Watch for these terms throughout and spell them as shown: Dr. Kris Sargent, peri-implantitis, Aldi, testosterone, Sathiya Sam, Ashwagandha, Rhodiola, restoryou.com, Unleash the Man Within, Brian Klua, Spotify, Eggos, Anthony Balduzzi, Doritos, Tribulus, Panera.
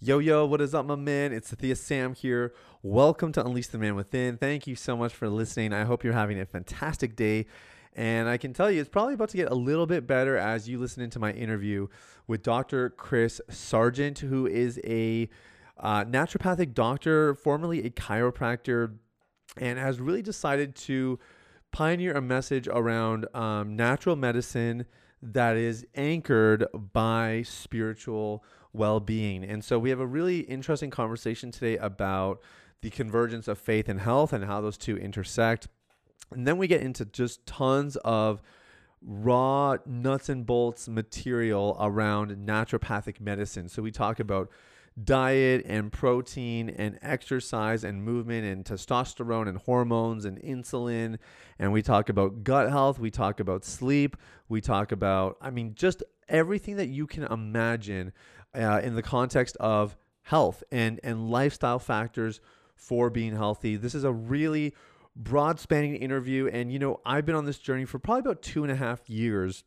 Yo, what is up, my man? It's Sathiya Sam here. Welcome to Unleash the Man Within. Thank you so much for listening. I hope you're having a fantastic day. And I can tell you, it's probably about to get a little bit better as you listen into my interview with Dr. Kris Sargent, who is a naturopathic doctor, formerly a chiropractor, and has really decided to pioneer a message around natural medicine that is anchored by spiritual well-being. And so we have a really interesting conversation today about the convergence of faith and health and how those two intersect. And then we get into just tons of raw nuts and bolts material around naturopathic medicine. So we talk about diet and protein and exercise and movement and testosterone and hormones and insulin. And we talk about gut health. We talk about sleep. We talk about, I mean, just everything that you can imagine in the context of health and lifestyle factors for being healthy. This is a really broad spanning interview. And, you know, I've been on this journey for probably about 2.5 years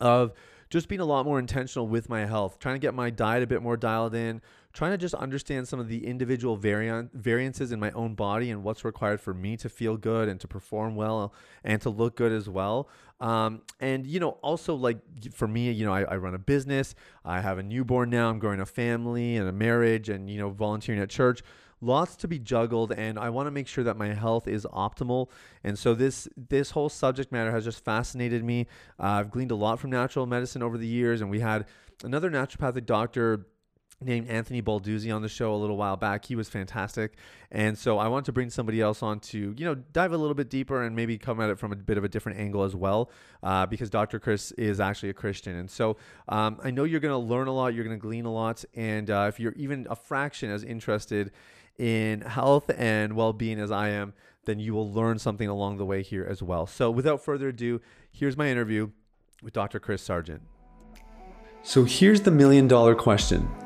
of just being a lot more intentional with my health, trying to get my diet a bit more dialed in, trying to just understand some of the individual variances in my own body and what's required for me to feel good and to perform well and to look good as well. And, you know, also like for me, you know, I run a business, I have a newborn now, I'm growing a family and a marriage and, you know, volunteering at church. Lots to be juggled, and I want to make sure that my health is optimal. And so this whole subject matter has just fascinated me. I've gleaned a lot from natural medicine over the years, and we had another naturopathic doctor named Anthony Balduzzi on the show a little while back. He was fantastic. And so I want to bring somebody else on to, you know, dive a little bit deeper and maybe come at it from a bit of a different angle as well, because Dr. Kris is actually a Christian. And so I know you're going to learn a lot, you're going to glean a lot. And if you're even a fraction as interested in health and well-being as I am, then you will learn something along the way here as well. So without further ado, here's my interview with Dr. Kris Sargent. So here's the million-dollar question.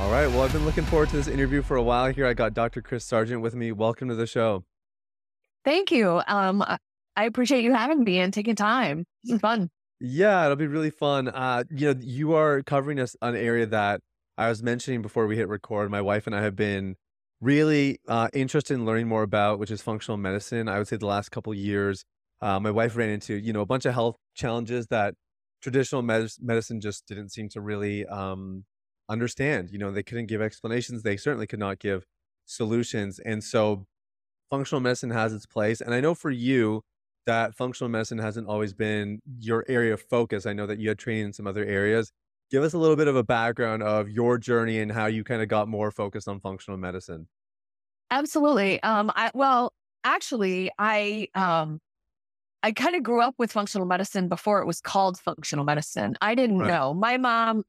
All right, well, I've been looking forward to this interview for a while here. I got Dr. Kris Sargent with me. Welcome to the show. Thank you. I appreciate you having me and taking time. This is fun. Yeah, it'll be really fun. You know, you are covering an area that I was mentioning before we hit record. My wife and I have been really interested in learning more about, which is functional medicine. I would say the last couple of years, my wife ran into, you know, a bunch of health challenges that traditional medicine just didn't seem to really understand. You know, they couldn't give explanations. They certainly could not give solutions. And so functional medicine has its place. And I know for you that functional medicine hasn't always been your area of focus. I know that you had training in some other areas. Give us a little bit of a background of your journey and how you kind of got more focused on functional medicine. Absolutely. I kind of grew up with functional medicine before it was called functional medicine. I didn't know. My mom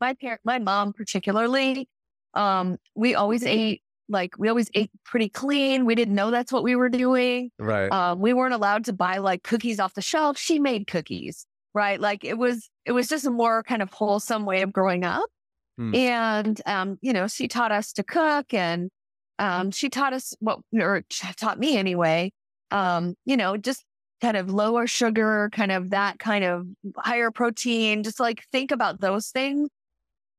particularly, we always ate pretty clean. We didn't know that's what we were doing. Right. We weren't allowed to buy like cookies off the shelf. She made cookies, right? Like it was just a more kind of wholesome way of growing up. Mm. And, you know, she taught us to cook and, she taught us taught me anyway. You know, just kind of lower sugar, kind of that kind of higher protein, just like think about those things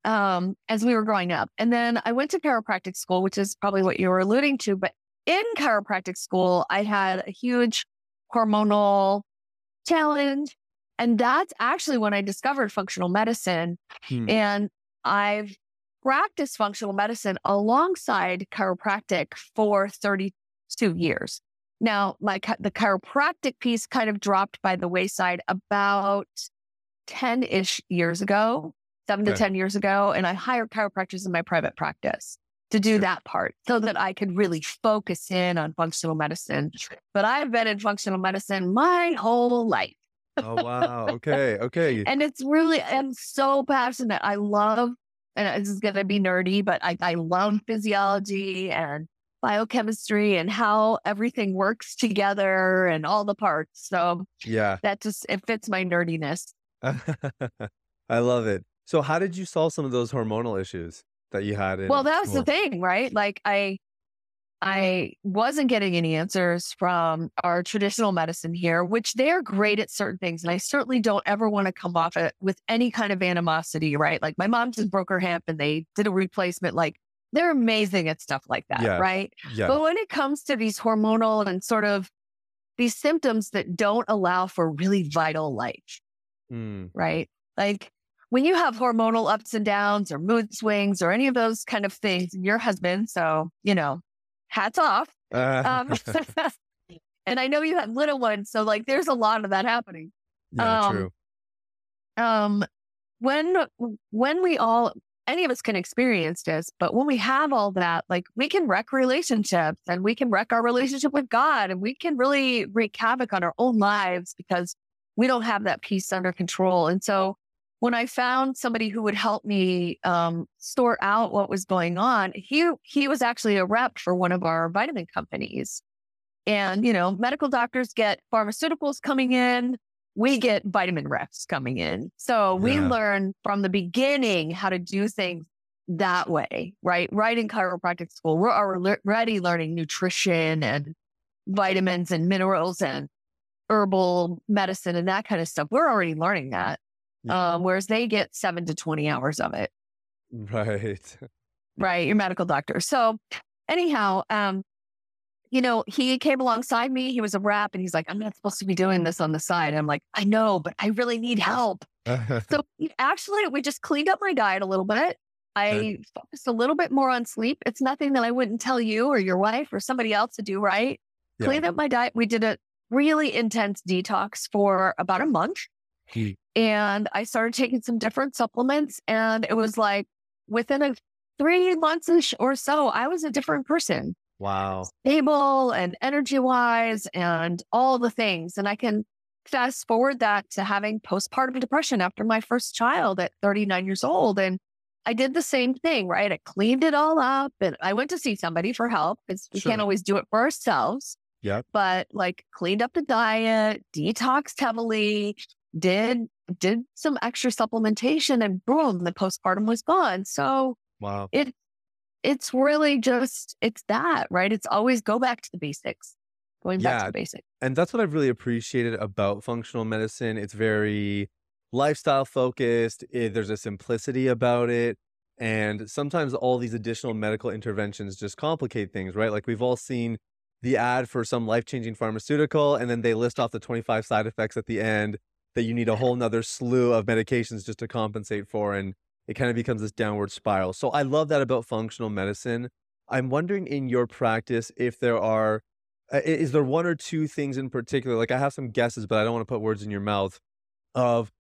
as we were growing up. And then I went to chiropractic school, which is probably what you were alluding to. But in chiropractic school, I had a huge hormonal challenge. And that's actually when I discovered functional medicine. Hmm. And I've practiced functional medicine alongside chiropractic for 32 years. Now, the chiropractic piece kind of dropped by the wayside about 10-ish years ago, 7 to 10 years ago. And I hired chiropractors in my private practice to do that part so that I could really focus in on functional medicine. But I've been in functional medicine my whole life. Oh, wow. Okay. Okay. And it's really, I'm so passionate. I love, and this is going to be nerdy, but I love physiology and biochemistry and how everything works together and all the parts. So yeah, that just, it fits my nerdiness. I love it. So how did you solve some of those hormonal issues that you had? Well, that was the thing, right? Like I wasn't getting any answers from our traditional medicine here, which they're great at certain things. And I certainly don't ever want to come off it with any kind of animosity, right? Like my mom just broke her hip and they did a replacement. Like they're amazing at stuff like that, yeah, right? Yeah. But when it comes to these hormonal and sort of these symptoms that don't allow for really vital life, right? Like when you have hormonal ups and downs or mood swings or any of those kind of things, your husband, so, you know, hats off. And I know you have little ones, so like there's a lot of that happening. Yeah, true. When we all, any of us can experience this, but when we have all that, like we can wreck relationships and we can wreck our relationship with God and we can really wreak havoc on our own lives because we don't have that peace under control. And so when I found somebody who would help me sort out what was going on, he was actually a rep for one of our vitamin companies. And, you know, medical doctors get pharmaceuticals coming in. We get vitamin reps coming in. So we learn from the beginning how to do things that way, right? Right in chiropractic school, we're already learning nutrition and vitamins and minerals and herbal medicine and that kind of stuff. We're already learning that. Whereas they get 7 to 20 hours of it. Right. Right. Your medical doctor. So anyhow, you know, he came alongside me. He was a rep and he's like, I'm not supposed to be doing this on the side. And I'm like, I know, but I really need help. So actually we just cleaned up my diet a little bit. I focused a little bit more on sleep. It's nothing that I wouldn't tell you or your wife or somebody else to do, right? Yeah. Cleaned up my diet. We did a really intense detox for about a month. And I started taking some different supplements, and it was like within a 3 months or so, I was a different person. Wow. Stable and energy wise and all the things. And I can fast forward that to having postpartum depression after my first child at 39 years old. And I did the same thing, right? I cleaned it all up and I went to see somebody for help because we can't always do it for ourselves. Yeah. But like cleaned up the diet, detoxed heavily, did some extra supplementation, and boom, the postpartum was gone. So wow, it's really just, it's that, right? It's always go back to the basics, going back to the basics. And that's what I've really appreciated about functional medicine. It's very lifestyle focused. There's a simplicity about it. And sometimes all these additional medical interventions just complicate things, right? Like we've all seen the ad for some life-changing pharmaceutical, and then they list off the 25 side effects at the end that you need a whole nother slew of medications just to compensate for. And it kind of becomes this downward spiral. So I love that about functional medicine. I'm wondering in your practice, if there are, is there one or two things in particular, like I have some guesses, but I don't want to put words in your mouth, of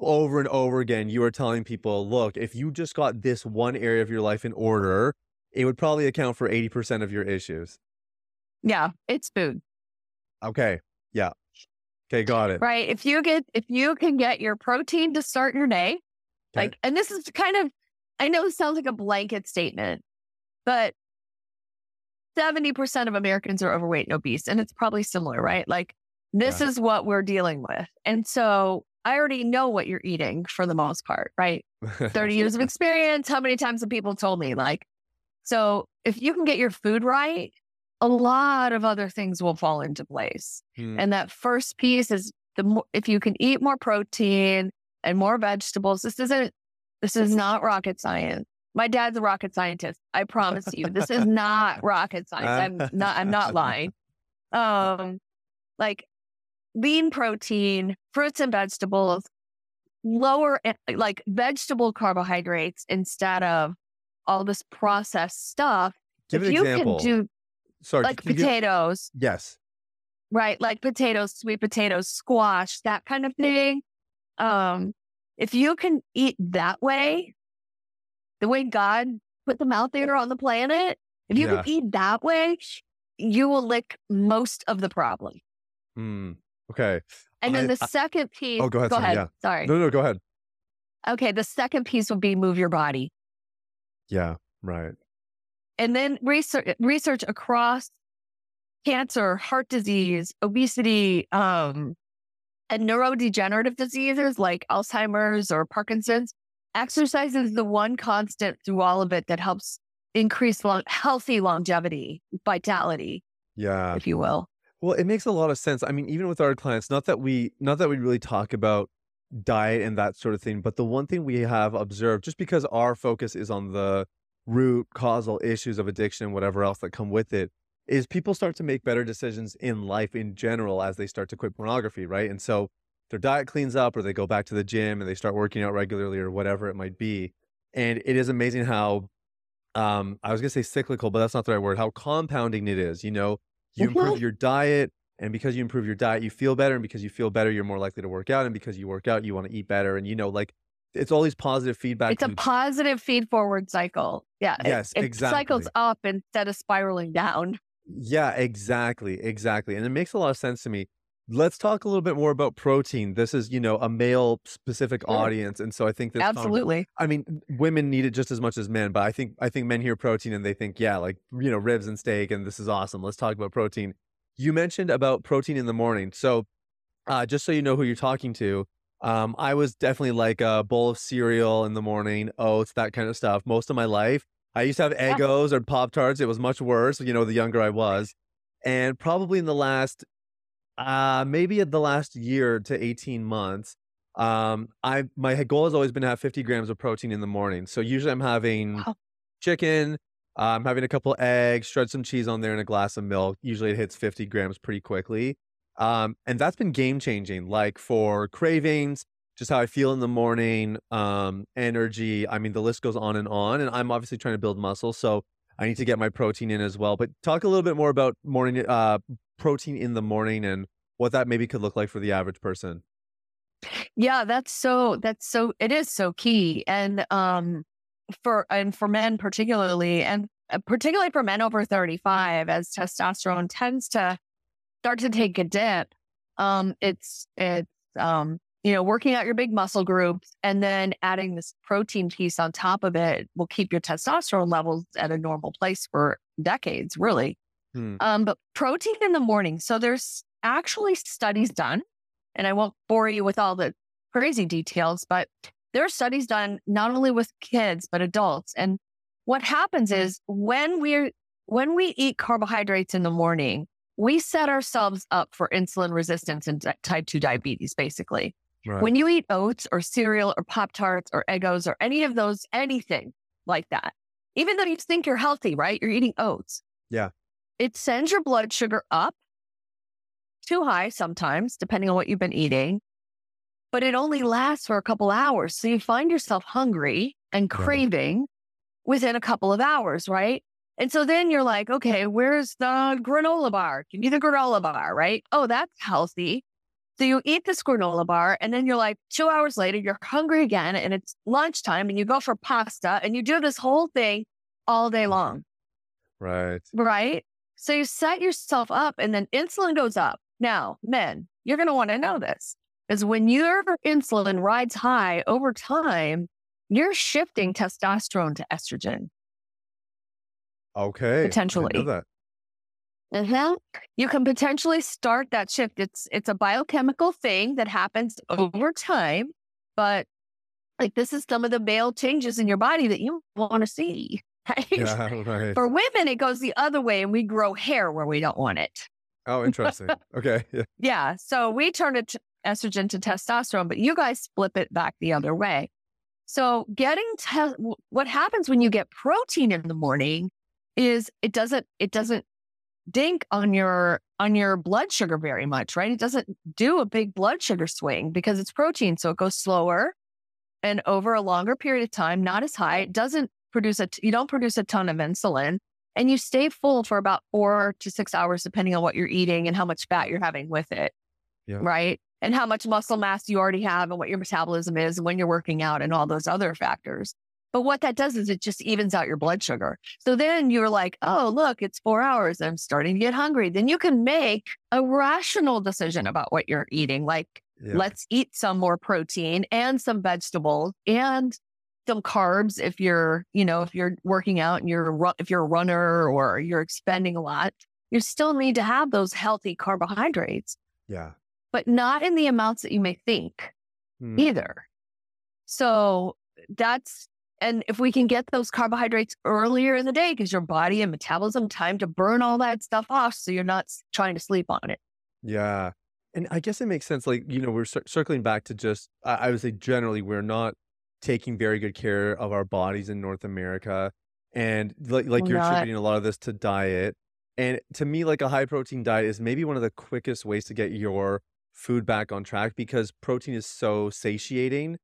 over and over again, you are telling people, look, if you just got this one area of your life in order, it would probably account for 80% of your issues. Yeah, it's food. Okay. Yeah. Okay. Got it. Right. If you can get your protein to start your day, like, and this is kind of, I know it sounds like a blanket statement, but 70% of Americans are overweight and obese, and it's probably similar, right? Like this is what we're dealing with. And so I already know what you're eating for the most part, right? 30 years of experience. How many times have people told me, like, so if you can get your food right, a lot of other things will fall into place. And that first piece is if you can eat more protein and more vegetables, this is not rocket science. My dad's a rocket scientist. I promise you, this is not rocket science. I'm not lying. Like lean protein, fruits and vegetables, lower like vegetable carbohydrates instead of all this processed stuff. Give an example. Sorry, like potatoes. Yes. Right. Like potatoes, sweet potatoes, squash, that kind of thing. If you can eat that way, the way God put them out there on the planet, if you can eat that way, you will lick most of the problem. Okay. And then the second piece. Oh, go ahead. Yeah. Sorry. No, go ahead. Okay. The second piece would be move your body. Yeah. Right. And then research across cancer, heart disease, obesity, and neurodegenerative diseases like Alzheimer's or Parkinson's. Exercise is the one constant through all of it that helps increase healthy longevity, vitality, if you will. Well, it makes a lot of sense. I mean, even with our clients, not that we really talk about diet and that sort of thing, but the one thing we have observed, just because our focus is on the root causal issues of addiction and whatever else that come with it, is people start to make better decisions in life in general as they start to quit pornography, right? And so their diet cleans up, or they go back to the gym and they start working out regularly, or whatever it might be. And it is amazing how, I was going to say cyclical, but that's not the right word, how compounding it is. You know, you improve your diet, and because you improve your diet, you feel better. And because you feel better, you're more likely to work out. And because you work out, you want to eat better. And, you know, like, it's all these positive feedback. It's a positive feed forward cycle. Yeah. Yes, exactly. It cycles up instead of spiraling down. Yeah, exactly. Exactly. And it makes a lot of sense to me. Let's talk a little bit more about protein. This is, you know, a male specific audience. And so I think that absolutely, I mean, women need it just as much as men, but I think men hear protein and they think, yeah, like, you know, ribs and steak, and this is awesome. Let's talk about protein. You mentioned about protein in the morning. So just so you know who you're talking to, I was definitely like a bowl of cereal in the morning, oats, that kind of stuff. Most of my life, I used to have Eggos or Pop-Tarts. It was much worse, you know, the younger I was. And probably in the last, maybe at the last year to 18 months, my goal has always been to have 50 grams of protein in the morning. So usually I'm having chicken, I'm having a couple eggs, shred some cheese on there, and a glass of milk. Usually it hits 50 grams pretty quickly. And that's been game changing, like for cravings, just how I feel in the morning, energy. I mean, the list goes on. And I'm obviously trying to build muscle, so I need to get my protein in as well. But talk a little bit more about morning protein in the morning and what that maybe could look like for the average person. Yeah, that's so it is so key. And for men particularly, and particularly for men over 35, as testosterone tends to start to take a dip, it's you know, working out your big muscle groups and then adding this protein piece on top of it will keep your testosterone levels at a normal place for decades, really. But protein in the morning. So there's actually studies done, and I won't bore you with all the crazy details, but there are studies done not only with kids, but adults. And what happens is when we eat carbohydrates in the morning, we set ourselves up for insulin resistance and type 2 diabetes, basically. Right. When you eat oats or cereal or Pop-Tarts or Eggos or any of those, anything like that, even though you think you're healthy, right? You're eating oats. Yeah. It sends your blood sugar up too high sometimes, depending on what you've been eating, but it only lasts for a couple hours. So you find yourself hungry and craving within a couple of hours, right? And so then you're like, okay, where's the granola bar? Give me the granola bar, right? Oh, that's healthy. So you eat this granola bar, and then you're like 2 hours later, you're hungry again, and it's lunchtime, and you go for pasta, and you do this whole thing all day long. Right. Right? So you set yourself up, and then insulin goes up. Now, men, you're going to want to know this, is when your insulin rides high over time, you're shifting testosterone to estrogen. Okay. Potentially. I know that. You can potentially start that shift. It's a biochemical thing that happens over time, but like, this is some of the male changes in your body that you want to see. Right? Yeah, right. For women, it goes the other way, and we grow hair where we don't want it. Oh, interesting. Okay. Yeah. Yeah. So we turn it estrogen to testosterone, but you guys flip it back the other way. So what happens when you get protein in the morning is it doesn't dink on your blood sugar very much, right? It doesn't do a big blood sugar swing because it's protein. So it goes slower and over a longer period of time, not as high. It doesn't produce you don't produce a ton of insulin, and you stay full for about 4 to 6 hours, depending on what you're eating and how much fat you're having with it. Yeah. Right. And how much muscle mass you already have and what your metabolism is and when you're working out and all those other factors. But what that does is it just evens out your blood sugar. So then you're like, oh, look, it's 4 hours. I'm starting to get hungry. Then you can make a rational decision about what you're eating. Like, let's eat some more protein and some vegetables and still carbs if you're, you know, if you're working out and if you're a runner or you're expending a lot, you still need to have those healthy carbohydrates. Yeah. But not in the amounts that you may think either. So and if we can get those carbohydrates earlier in the day, because your body and metabolism time to burn all that stuff off. So you're not trying to sleep on it. Yeah. And I guess it makes sense. Like, you know, we're circling back to just, I would say generally, we're not taking very good care of our bodies in North America. And like you're attributing a lot of this to diet. And to me, like a high protein diet is maybe one of the quickest ways to get your food back on track, because protein is so satiating.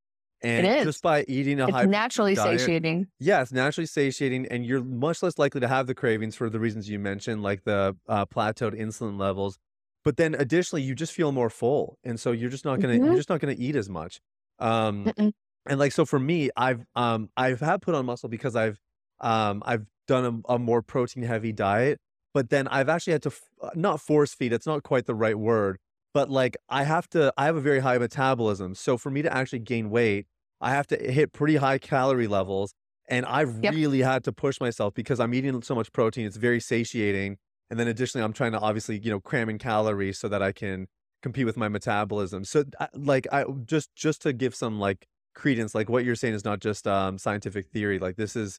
And it is. Just by eating it's high naturally diet, satiating. Yeah, it's naturally satiating. And you're much less likely to have the cravings for the reasons you mentioned, like the plateaued insulin levels. But then additionally, you just feel more full. And so you're just not going to, you're just not going to eat as much. And like, so for me, I've put on muscle because I've done a more protein heavy diet, but then I've actually had to not force feed. It's not quite the right word, but like I have a very high metabolism. So for me to actually gain weight, I have to hit pretty high calorie levels. And I've really had to push myself because I'm eating so much protein. It's very satiating. And then additionally, I'm trying to obviously, you know, cram in calories so that I can compete with my metabolism. So like I just to give some like credence, like what you're saying is not just scientific theory, like this is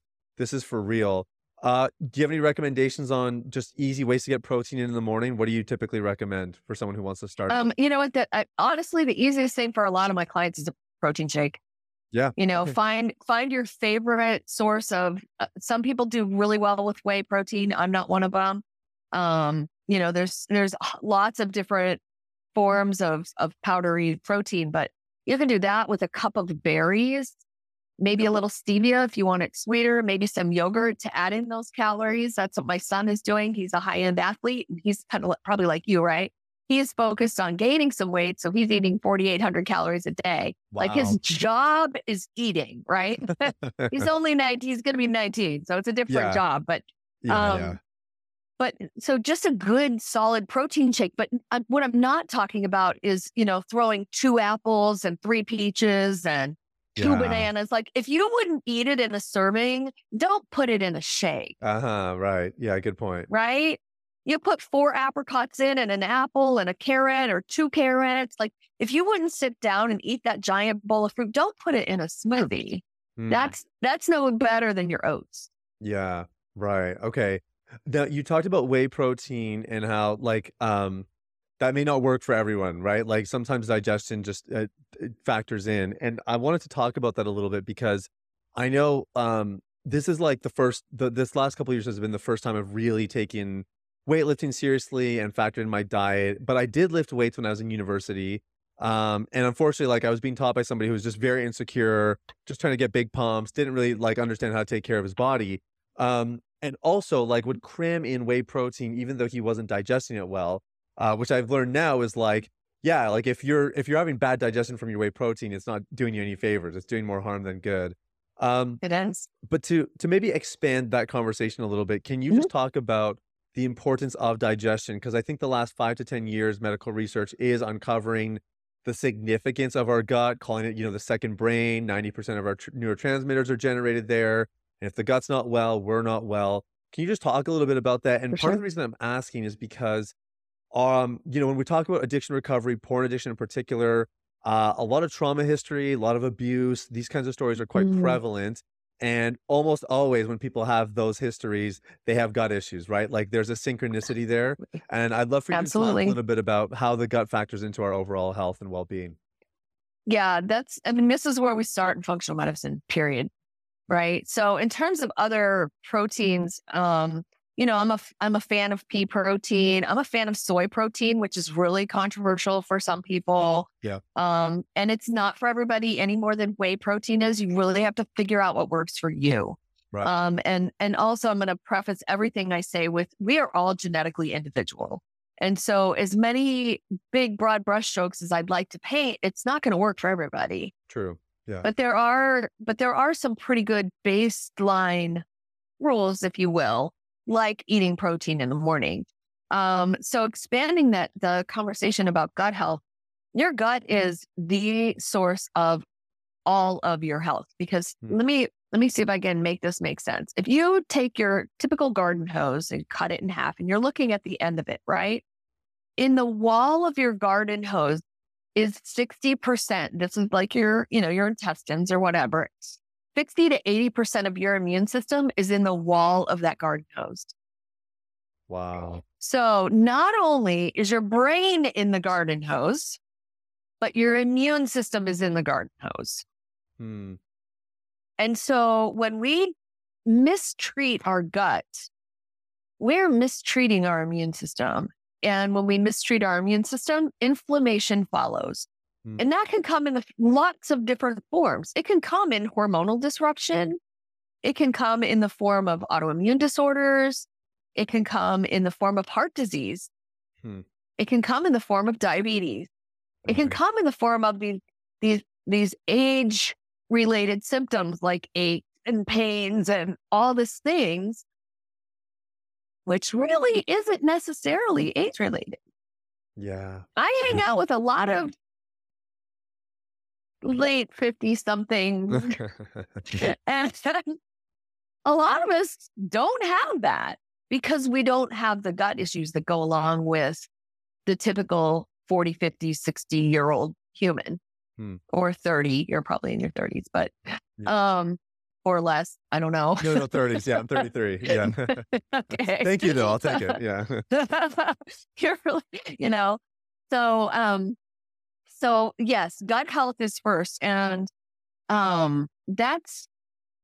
for real. Do you have any recommendations on just easy ways to get protein in the morning? What do you typically recommend for someone who wants to start? You know what, honestly, the easiest thing for a lot of my clients is a protein shake. Yeah. You know, find your favorite source of, some people do really well with whey protein. I'm not one of them. You know, there's lots of different forms of powdery protein, but you can do that with a cup of berries, maybe a little stevia if you want it sweeter, maybe some yogurt to add in those calories. That's what my son is doing. He's a high-end athlete, and he's kind of probably like you, right? He is focused on gaining some weight, so he's eating 4,800 calories a day. Wow. Like his job is eating, right? He's only 19. He's going to be 19, so it's a different job, but But so just a good solid protein shake. But what I'm not talking about is, you know, throwing 2 apples and 3 peaches and 2 bananas. Like if you wouldn't eat it in a serving, don't put it in a shake. Right. Yeah. Good point. Right. You put 4 apricots in and an apple and a carrot or 2 carrots. Like if you wouldn't sit down and eat that giant bowl of fruit, don't put it in a smoothie. That's no better than your oats. Yeah. Right. Okay. Now, you talked about whey protein and how like that may not work for everyone, right? Like sometimes digestion just it factors in. And I wanted to talk about that a little bit because I know this is like this last couple of years has been the first time I've really taken weightlifting seriously and factored in my diet. But I did lift weights when I was in university. And unfortunately, like I was being taught by somebody who was just very insecure, just trying to get big pumps, didn't really like understand how to take care of his body. And also like would cram in whey protein, even though he wasn't digesting it well, which I've learned now is like, yeah, like if you're having bad digestion from your whey protein, it's not doing you any favors. It's doing more harm than good. It is. But to maybe expand that conversation a little bit, can you just talk about the importance of digestion? Because I think the last 5 to 10 years, medical research is uncovering the significance of our gut, calling it, you know, the second brain. 90% of our neurotransmitters are generated there. And if the gut's not well, we're not well. Can you just talk a little bit about that? And part of the reason I'm asking is because, you know, when we talk about addiction recovery, porn addiction in particular, a lot of trauma history, a lot of abuse, these kinds of stories are quite prevalent. And almost always when people have those histories, they have gut issues, right? Like there's a synchronicity there. And I'd love for you to talk a little bit about how the gut factors into our overall health and well-being. Yeah, this is where we start in functional medicine, period. Right. So in terms of other proteins, you know, I'm a fan of pea protein. I'm a fan of soy protein, which is really controversial for some people. Yeah. And it's not for everybody any more than whey protein is. You really have to figure out what works for you. Right. And also I'm going to preface everything I say with, we are all genetically individual. And so as many big broad brushstrokes as I'd like to paint, it's not going to work for everybody. True. Yeah. But there are some pretty good baseline rules, if you will, like eating protein in the morning. So expanding the conversation about gut health, your gut is the source of all of your health. Because let me see if I can make this make sense. If you take your typical garden hose and cut it in half and you're looking at the end of it, right? In the wall of your garden hose is 60%. This is like your intestines or whatever. 60 to 80% of your immune system is in the wall of that garden hose. Wow. So not only is your brain in the garden hose, but your immune system is in the garden hose. Hmm. And so when we mistreat our gut, we're mistreating our immune system. And when we mistreat our immune system, inflammation follows. Hmm. And that can come in lots of different forms. It can come in hormonal disruption. It can come in the form of autoimmune disorders. It can come in the form of heart disease. Hmm. It can come in the form of diabetes. It can come in the form of these age-related symptoms like aches and pains and all these things, which really isn't necessarily age-related. Yeah. I hang out with a lot of late 50-something. And a lot of us don't have that because we don't have the gut issues that go along with the typical 40, 50, 60-year-old human, or 30. You're probably in your 30s, but or less. I don't know. No, 30s. Yeah, I'm 33. Yeah. Okay. Thank you, though. I'll take it. Yeah. You're really, So yes, gut health is first, and that's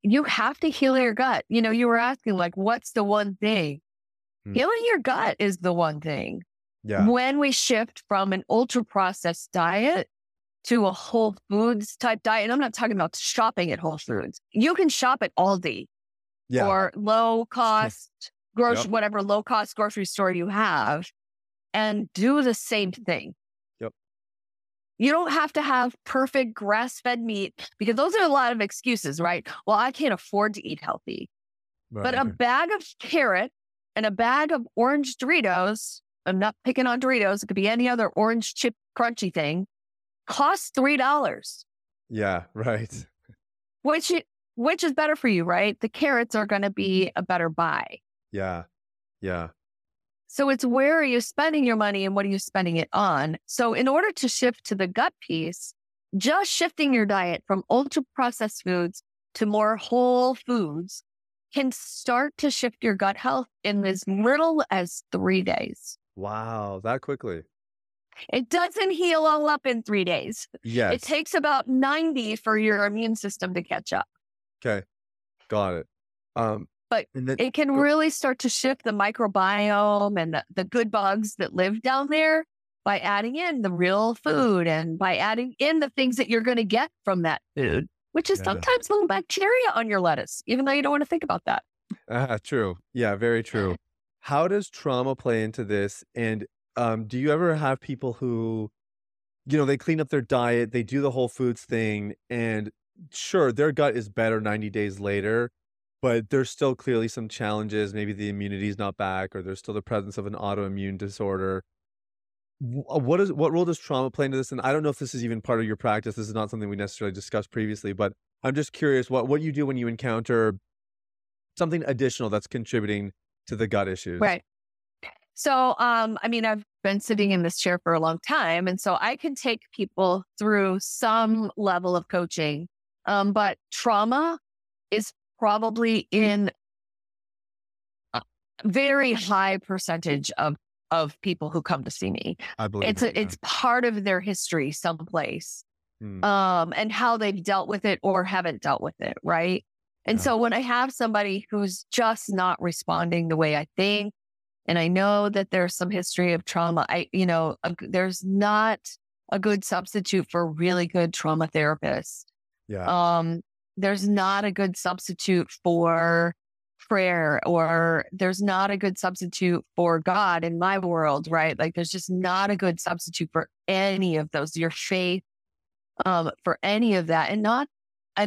you have to heal your gut. You know, you were asking like, what's the one thing? Healing your gut is the one thing. Yeah. When we shift from an ultra-processed diet to a whole foods type diet, and I'm not talking about shopping at Whole Foods. You can shop at Aldi or low-cost grocery, whatever low-cost grocery store you have, and do the same thing. Yep. You don't have to have perfect grass-fed meat because those are a lot of excuses, right? Well, I can't afford to eat healthy. Right. But a bag of carrot and a bag of orange Doritos, I'm not picking on Doritos. It could be any other orange chip crunchy thing. Costs $3. Yeah, right. Which is better for you, right? The carrots are going to be a better buy. Yeah, yeah. So it's where are you spending your money and what are you spending it on? So in order to shift to the gut piece, just shifting your diet from ultra-processed foods to more whole foods can start to shift your gut health in as little as 3 days. Wow, that quickly. It doesn't heal all up in 3 days. Yes. It takes about 90 for your immune system to catch up. Okay. Got it. But it can really start to shift the microbiome and the good bugs that live down there by adding in the real food and by adding in the things that you're going to get from that food, which is sometimes little bacteria on your lettuce, even though you don't want to think about that. True. Yeah, very true. How does trauma play into this? And do you ever have people who, they clean up their diet, they do the whole foods thing, and sure, their gut is better 90 days later, but there's still clearly some challenges. Maybe the immunity is not back, or there's still the presence of an autoimmune disorder. What role does trauma play into this? And I don't know if this is even part of your practice. This is not something we necessarily discussed previously, but I'm just curious what you do when you encounter something additional that's contributing to the gut issues. Right. So, I've been sitting in this chair for a long time, and so I can take people through some level of coaching, but trauma is probably in a very high percentage of people who come to see me. I believe it's part of their history someplace, and how they've dealt with it or haven't dealt with it, right? And so when I have somebody who's just not responding the way I think, and I know that there's some history of trauma. There's not a good substitute for really good trauma therapists. Yeah. There's not a good substitute for prayer, or there's not a good substitute for God in my world, right? Like there's just not a good substitute for any of those, your faith, for any of that. And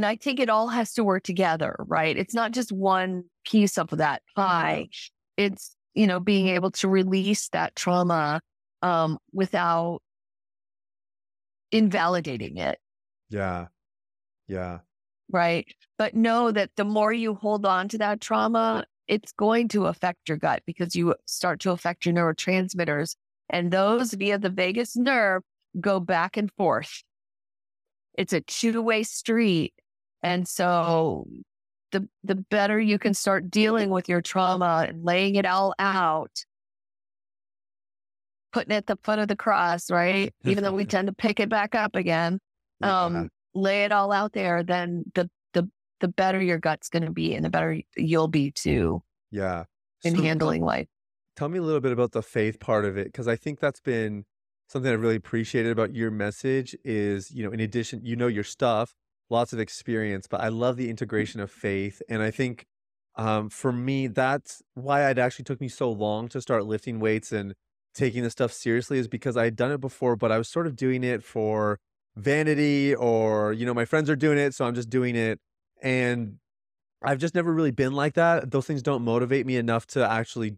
I think it all has to work together, right? It's not just one piece of that pie. It's, being able to release that trauma without invalidating it. Yeah. Yeah. Right. But know that the more you hold on to that trauma, it's going to affect your gut because you start to affect your neurotransmitters. And those via the vagus nerve go back and forth. It's a two-way street. And so the better you can start dealing with your trauma and laying it all out, putting it at the foot of the cross, right? Even though we tend to pick it back up again, lay it all out there, then the better your gut's going to be and the better you'll be too. Yeah. In handling life. Tell me a little bit about the faith part of it, because I think that's been something I really appreciated about your message is, you know, in addition, you know your stuff, lots of experience, but I love the integration of faith. And I think for me, that's why it actually took me so long to start lifting weights and taking this stuff seriously, is because I had done it before, but I was sort of doing it for vanity or, you know, my friends are doing it, so I'm just doing it. And I've just never really been like that. Those things don't motivate me enough to actually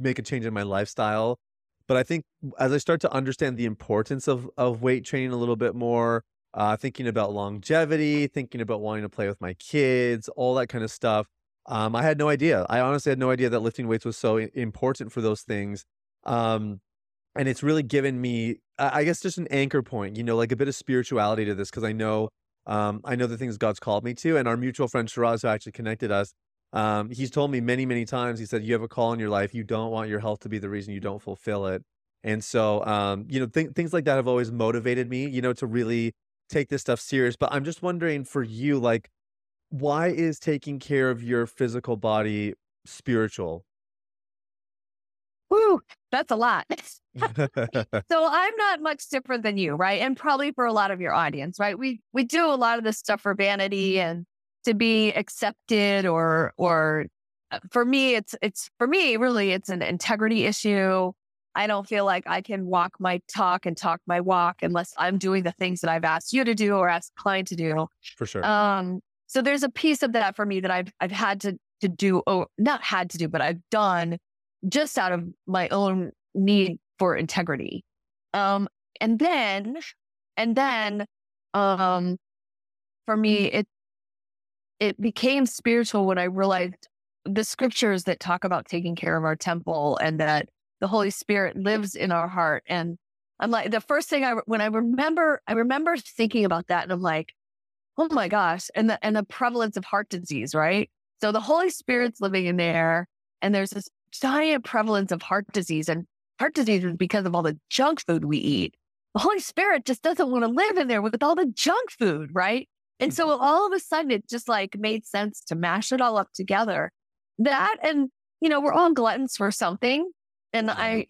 make a change in my lifestyle. But I think as I start to understand the importance of weight training a little bit more, thinking about longevity, thinking about wanting to play with my kids, all that kind of stuff, I had no idea. I honestly had no idea that lifting weights was so important for those things. And it's really given me, I guess, just an anchor point, you know, like a bit of spirituality to this, because I know the things God's called me to. And our mutual friend Shiraz, who actually connected us, he's told me many, many times, he said, you have a call in your life. You don't want your health to be the reason you don't fulfill it. And so, you know, things like that have always motivated me, you know, to really take this stuff serious. But I'm just wondering for you, like, why is taking care of your physical body spiritual? Woo, that's a lot. So I'm not much different than you, right? And probably for a lot of your audience, right? We do a lot of this stuff for vanity and to be accepted, or for me, it's an integrity issue. I don't feel like I can walk my talk and talk my walk unless I'm doing the things that I've asked you to do or asked a client to do. For sure. So there's a piece of that for me that I've had to do, or not had to do, but I've done just out of my own need for integrity. And then for me, it became spiritual when I realized the scriptures that talk about taking care of our temple and that the Holy Spirit lives in our heart. And I'm like, the first thing I remember thinking about that, and I'm like, oh my gosh. And the prevalence of heart disease, right? So the Holy Spirit's living in there, and there's this giant prevalence of heart disease, and heart disease is because of all the junk food we eat. The Holy Spirit just doesn't want to live in there with all the junk food, right? And so all of a sudden, it just like made sense to mash it all up together. That, and, you know, we're all gluttons for something. And I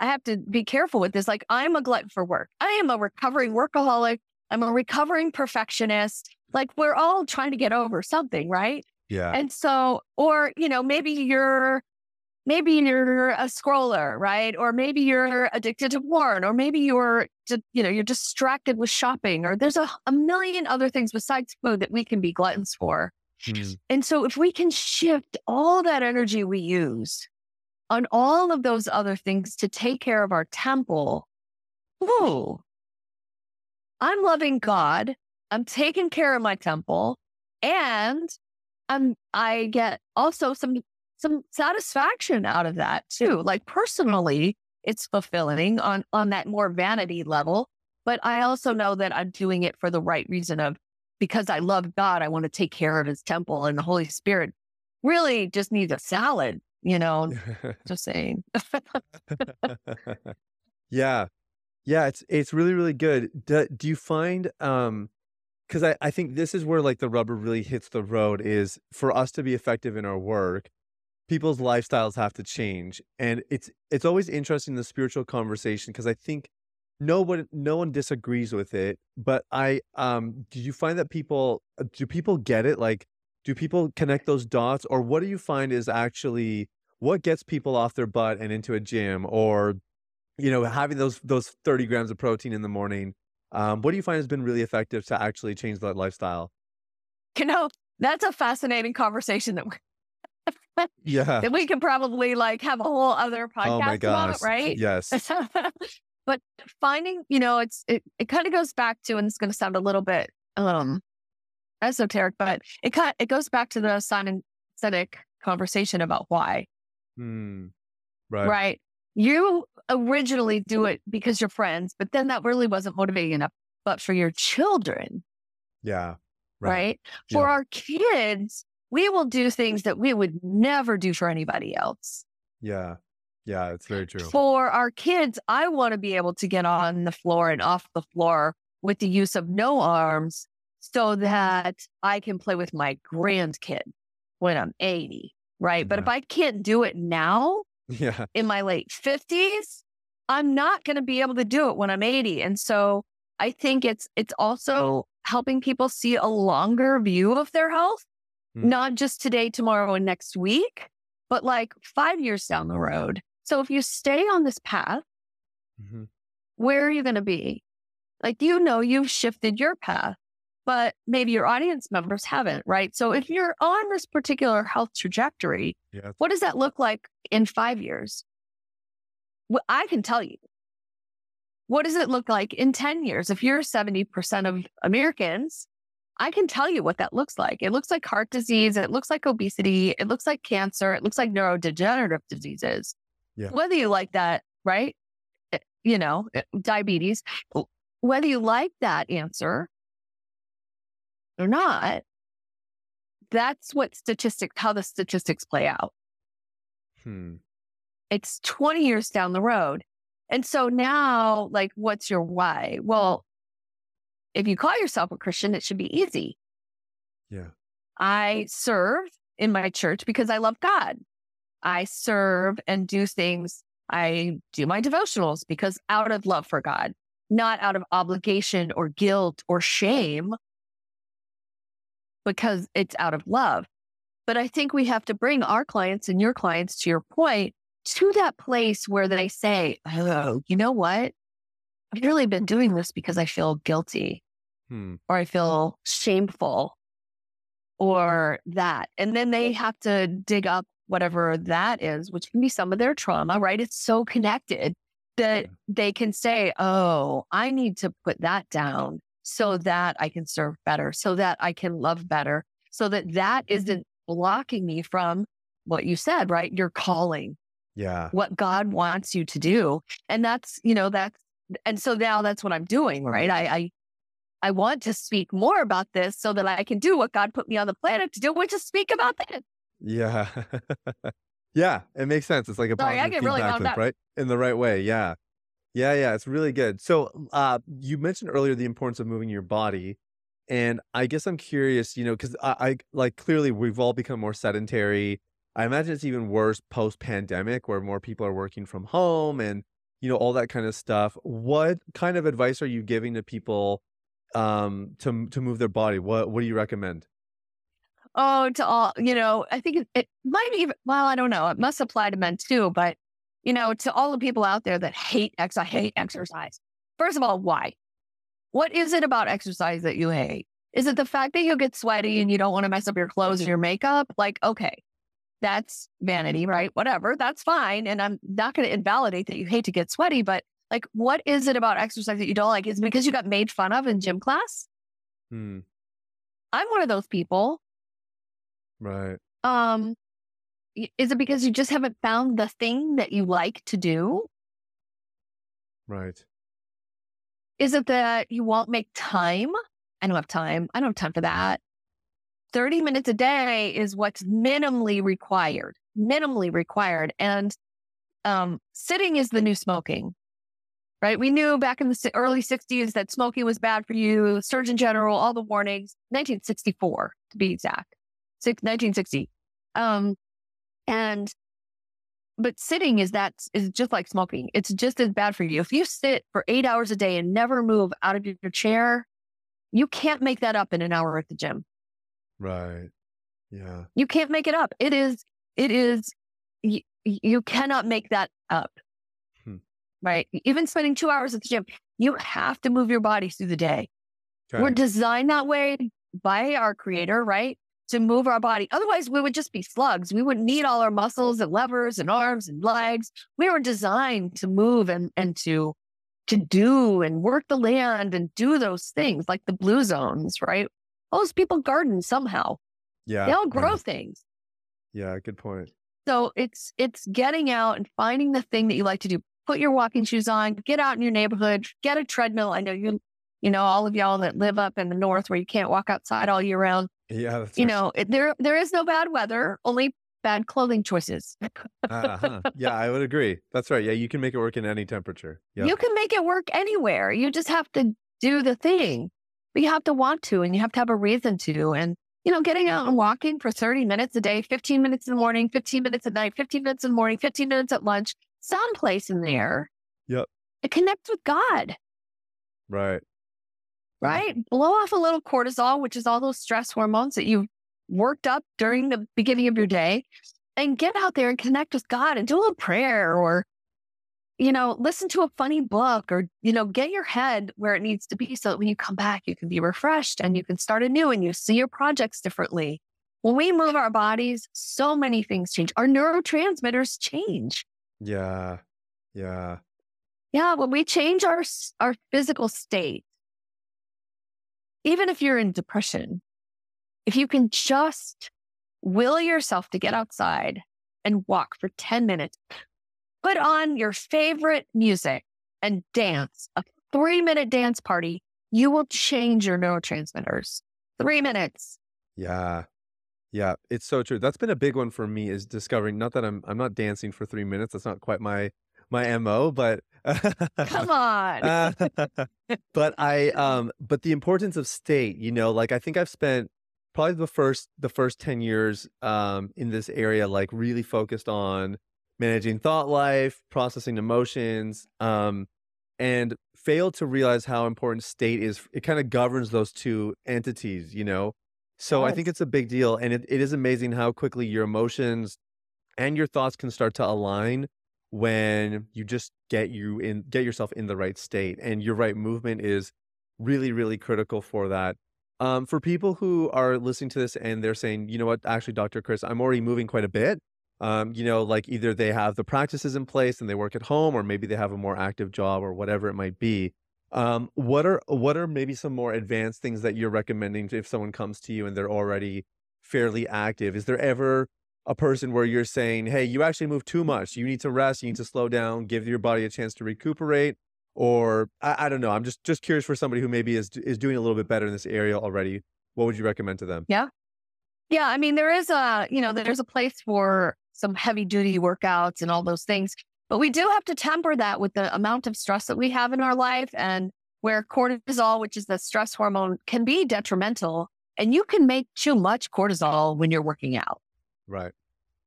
have to be careful with this. Like, I'm a glutton for work. I am a recovering workaholic. I'm a recovering perfectionist. Like, we're all trying to get over something, right? Yeah. And so, or, you know, maybe you're a scroller, right? Or maybe you're addicted to porn, or maybe you're distracted with shopping, or there's a million other things besides food that we can be gluttons for. Mm. And so if we can shift all that energy we use on all of those other things to take care of our temple, whoa, I'm loving God, I'm taking care of my temple, and I get also some satisfaction out of that too. Like, personally, it's fulfilling on that more vanity level. But I also know that I'm doing it for the right reason of, because I love God, I want to take care of his temple, and the Holy Spirit really just needs a salad, you know, just saying. Yeah. Yeah. It's really, really good. Do you find, because I think this is where like the rubber really hits the road, is for us to be effective in our work, people's lifestyles have to change. And it's always interesting, the spiritual conversation, because I think no one disagrees with it. But do you find that do people get it? Like, do people connect those dots? Or what do you find is actually what gets people off their butt and into a gym, or, you know, having those 30 grams of protein in the morning? What do you find has been really effective to actually change that lifestyle? You know, that's a fascinating conversation that we can probably like have a whole other podcast about, right? Yes. But finding, you know, it kind of goes back to, and it's going to sound a little bit esoteric, but it goes back to the synthetic conversation about why. Right. You originally do it because you're friends, but then that really wasn't motivating enough. But for your children, right? For our kids, we will do things that we would never do for anybody else. Yeah, it's very true. For our kids, I want to be able to get on the floor and off the floor with the use of no arms so that I can play with my grandkid when I'm 80, right? Yeah. But if I can't do it now, in my late 50s, I'm not going to be able to do it when I'm 80. And so I think it's also helping people see a longer view of their health, not just today, tomorrow, and next week, but like 5 years down the road. So if you stay on this path, where are you going to be? Like, you've shifted your path, but maybe your audience members haven't, right? So if you're on this particular health trajectory, what does that look like in 5 years? Well, I can tell you. What does it look like in 10 years? If you're 70% of Americans, I can tell you what that looks like. It looks like heart disease. It looks like obesity. It looks like cancer. It looks like neurodegenerative diseases. Whether you like that, right? Diabetes. Whether you like that answer or not, that's how the statistics play out. It's 20 years down the road. And so now, like, what's your why? Well, if you call yourself a Christian, it should be easy. I serve in my church because I love God. I serve and do things. I do my devotionals because out of love for God, not out of obligation or guilt or shame, because it's out of love. But I think we have to bring our clients and your clients, to your point, to that place where they say, oh, you know what? I've really been doing this because I feel guilty or I feel shameful or that. And then they have to dig up whatever that is, which can be some of their trauma, right? It's so connected that they can say, oh, I need to put that down so that I can serve better, so that I can love better, so that that isn't blocking me from what you said, right? Your calling. What God wants you to do. And and so now that's what I'm doing, right? I want to speak more about this so that I can do what God put me on the planet to do, which is speak about this. Yeah. It makes sense. It's like a positive feedback loop, right? In the right way. Yeah. It's really good. So you mentioned earlier the importance of moving your body. And I guess I'm curious, because I like, clearly we've all become more sedentary. I imagine it's even worse post-pandemic where more people are working from home and, all that kind of stuff. What kind of advice are you giving to people to move their body? What do you recommend? Oh, to all, I think it might even, I don't know. It must apply to men too, but, to all the people out there that hate exercise. First of all, why? What is it about exercise that you hate? Is it the fact that you get sweaty and you don't want to mess up your clothes or your makeup? Like, okay. That's vanity, right? Whatever, that's fine. And I'm not going to invalidate that you hate to get sweaty, but like, what is it about exercise that you don't like? Is it because you got made fun of in gym class? I'm one of those people. Right. Is it because you just haven't found the thing that you like to do? Right. Is it that you won't make time? I don't have time. I don't have time for that. 30 minutes a day is what's minimally required. And sitting is the new smoking, right? We knew back in the early 60s that smoking was bad for you. Surgeon General, all the warnings, 1964 to be exact, 1960. But sitting is just like smoking. It's just as bad for you. If you sit for 8 hours a day and never move out of your chair, you can't make that up in an hour at the gym. Right. Yeah. You can't make it up. It is, you cannot make that up. Right. Even spending 2 hours at the gym, you have to move your body through the day. Okay. We're designed that way by our creator, right? To move our body. Otherwise we would just be slugs. We wouldn't need all our muscles and levers and arms and legs. We were designed to move and to do and work the land and do those things like the blue zones, right? Most people garden somehow. Yeah. They all grow things. Yeah, good point. So it's getting out and finding the thing that you like to do. Put your walking shoes on, get out in your neighborhood, get a treadmill. I know you know, all of y'all that live up in the north where you can't walk outside all year round. Yeah. That's know, there is no bad weather, only bad clothing choices. Yeah, I would agree. That's right. Yeah. You can make it work in any temperature. Yep. You can make it work anywhere. You just have to do the thing, but you have to want to, and you have to have a reason to. And, you know, getting out and walking for 30 minutes a day, 15 minutes in the morning, 15 minutes at night, 15 minutes in the morning, 15 minutes at lunch, someplace in there. Yep. It connects with God. Right. Right? Blow off a little cortisol, which is all those stress hormones that you've worked up during the beginning of your day, and get out there and connect with God and do a little prayer, or, you know, listen to a funny book, or, you know, get your head where it needs to be so that when you come back, you can be refreshed and you can start anew and you see your projects differently. When we move our bodies, so many things change. Our neurotransmitters change. Yeah. Yeah. Yeah. When we change our physical state, even if you're in depression, if you can just will yourself to get outside and walk for 10 minutes, put on your favorite music and dance, a 3-minute dance party, you will change your neurotransmitters. 3 minutes. Yeah. Yeah. It's so true. That's been a big one for me, is discovering, not that I'm not dancing for 3 minutes. That's not quite my MO, but come on. But but the importance of state, you know, like I think I've spent probably the first 10 years in this area, like really focused on managing thought life, processing emotions, and failed to realize how important state is. It kind of governs those two entities, you know? So yes. I think it's a big deal. And it is amazing how quickly your emotions and your thoughts can start to align when you just get yourself in the right state. And your right movement is really, really critical for that. For people who are listening to this and they're saying, you know what, actually, Dr. Kris, I'm already moving quite a bit. You know, like either they have the practices in place and they work at home, or maybe they have a more active job or whatever it might be. What are maybe some more advanced things that you're recommending if someone comes to you and they're already fairly active? Is there ever a person where you're saying, hey, you actually move too much. You need to rest. You need to slow down, give your body a chance to recuperate. Or I don't know. I'm just curious for somebody who maybe is doing a little bit better in this area already. What would you recommend to them? Yeah. Yeah. I mean, there's a place for some heavy duty workouts and all those things, but we do have to temper that with the amount of stress that we have in our life, and where cortisol, which is the stress hormone, can be detrimental, and you can make too much cortisol when you're working out. Right.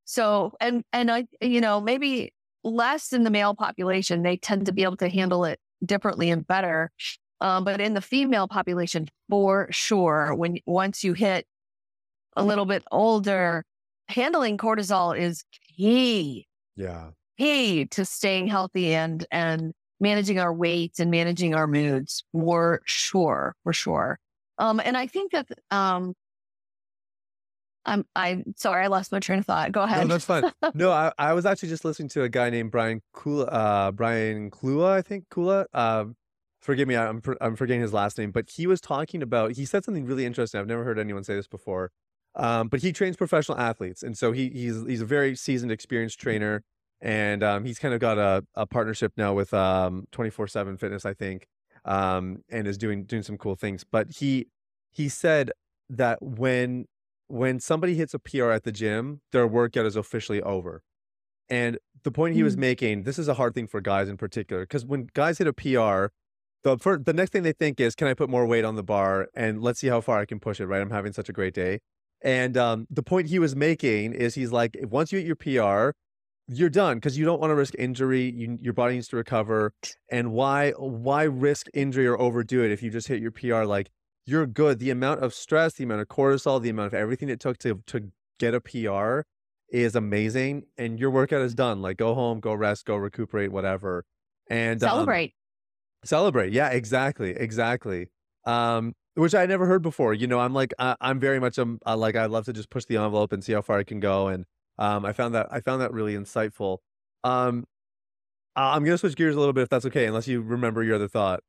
So, and I, you know, maybe less in the male population, they tend to be able to handle it differently and better. But in the female population, for sure, once you hit a little bit older, handling cortisol is key. Yeah. Key to staying healthy and managing our weight and managing our moods, for sure, for sure. And I think that, I'm sorry, I lost my train of thought. Go ahead. No, that's fine. No, I was actually just listening to a guy named Brian Klua, I think. Kula. Forgive me, I'm forgetting his last name, but he was talking about, he said something really interesting. I've never heard anyone say this before. But he trains professional athletes, and so he's a very seasoned, experienced trainer, and he's kind of got a partnership now with 24/7 Fitness, I think, and is doing some cool things. But he said that when somebody hits a PR at the gym, their workout is officially over. And the point he was making, this is a hard thing for guys in particular, because when guys hit a PR, the next thing they think is, can I put more weight on the bar and let's see how far I can push it, right? I'm having such a great day. And the point he was making is, he's like, once you hit your PR, you're done, because you don't want to risk injury. Your body needs to recover. And why risk injury or overdo it if you just hit your PR? Like, you're good. The amount of stress, the amount of cortisol, the amount of everything it took to get a PR is amazing. And your workout is done. Like, go home, go rest, go recuperate, whatever. And celebrate. Yeah, exactly. Which I never heard before. You know, I'm like, I'm very much, like, I love to just push the envelope and see how far I can go. And I found that really insightful. I'm going to switch gears a little bit, if that's okay, unless you remember your other thought.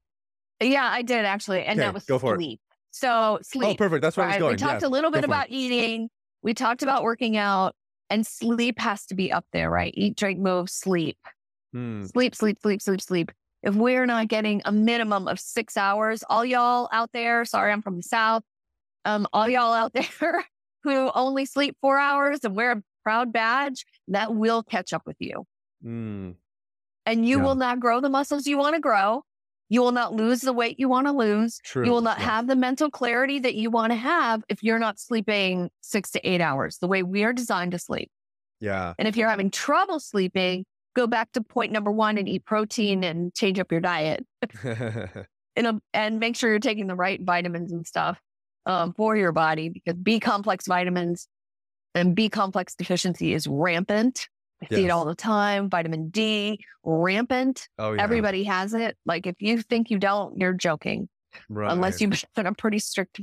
Yeah, I did actually. And okay, that was sleep. So sleep. Oh, perfect. That's where I was going. We talked a little bit about eating. We talked about working out, and sleep has to be up there, right? Eat, drink, move, sleep. Sleep, sleep, sleep, sleep, sleep. If we're not getting a minimum of 6 hours, all y'all out there, sorry, I'm from the South. All y'all out there who only sleep 4 hours and wear a proud badge, that will catch up with you. And you will not grow the muscles you want to grow. You will not lose the weight you want to lose. You will not have the mental clarity that you want to have if you're not sleeping 6 to 8 hours, the way we are designed to sleep. And if you're having trouble sleeping, go back to point number one and eat protein and change up your diet and make sure you're taking the right vitamins and stuff for your body, because B complex vitamins and B complex deficiency is rampant. I see it all the time. Vitamin D, rampant. Everybody has it. Like, if you think you don't, you're joking. Unless you've been on a pretty strict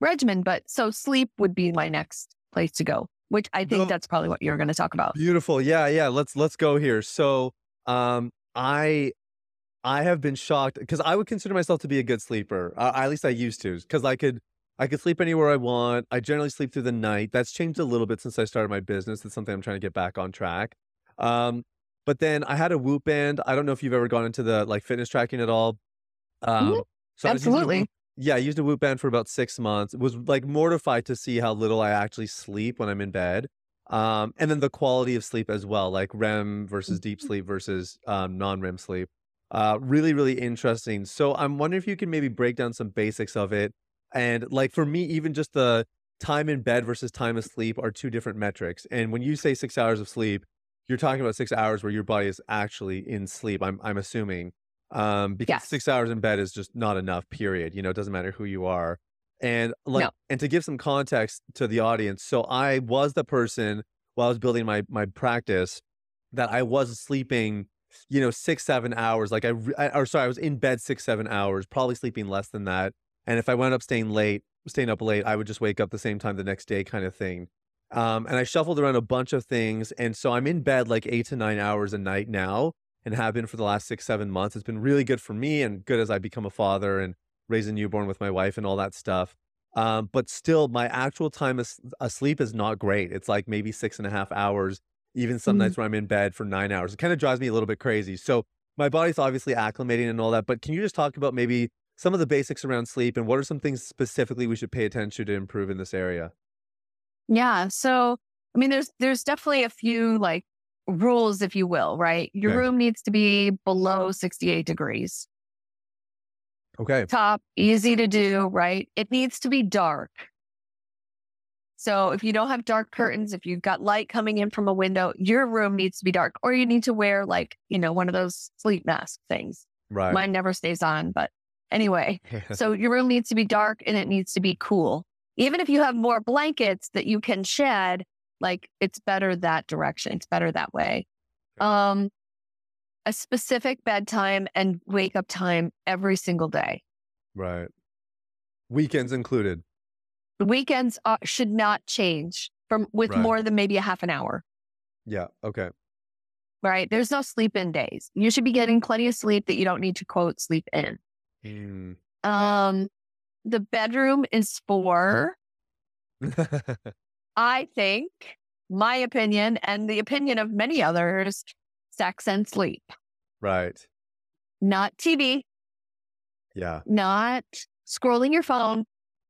regimen. But so sleep would be my next place to go, which I think that's probably what you're going to talk about. Beautiful. Yeah. Let's go here. So I have been shocked, because I would consider myself to be a good sleeper. At least I used to, because I could sleep anywhere I want. I generally sleep through the night. That's changed a little bit since I started my business. That's something I'm trying to get back on track. But then I had a Whoop band. I don't know if you've ever gone into the fitness tracking at all. So absolutely. I used a Whoop band for about 6 months. Was mortified to see how little I actually sleep when I'm in bed. And then the quality of sleep as well, like REM versus deep sleep versus non-REM sleep. Really, really interesting. So I'm wondering if you can maybe break down some basics of it. And for me, even just the time in bed versus time asleep are two different metrics. And when you say 6 hours of sleep, you're talking about 6 hours where your body is actually in sleep, I'm assuming, because 6 hours in bed is just not enough, period. It doesn't matter who you are. And and to give some context to the audience, so I was the person, while I was building my practice, that I was sleeping, 6-7 hours. I was in bed 6-7 hours, probably sleeping less than that. And if I wound up staying up late, I would just wake up the same time the next day, kind of thing. And I shuffled around a bunch of things. And so I'm in bed 8 to 9 hours a night now, and have been for the last 6-7 months. It's been really good for me, and good as I become a father and raise a newborn with my wife and all that stuff. But still, my actual time asleep is not great. It's maybe 6.5 hours, even some nights where I'm in bed for 9 hours. It kind of drives me a little bit crazy. So my body's obviously acclimating and all that. But can you just talk about maybe some of the basics around sleep, and what are some things specifically we should pay attention to improve in this area? Yeah. So, there's definitely a few rules, if you will, right? Your room needs to be below 68 degrees. Okay. Top, easy to do, right? It needs to be dark. So if you don't have dark curtains, if you've got light coming in from a window, your room needs to be dark, or you need to wear one of those sleep mask things. Right. Mine never stays on, but anyway, so your room needs to be dark, and it needs to be cool. Even if you have more blankets that you can shed, it's better that direction. It's better that way. A specific bedtime and wake up time every single day. Right. Weekends included. The weekends should not change with more than maybe a half an hour. Yeah. Okay. Right. There's no sleep in days. You should be getting plenty of sleep that you don't need to quote sleep in. The bedroom is for, I think, my opinion and the opinion of many others, sex and sleep. Right. Not TV. Yeah. Not scrolling your phone.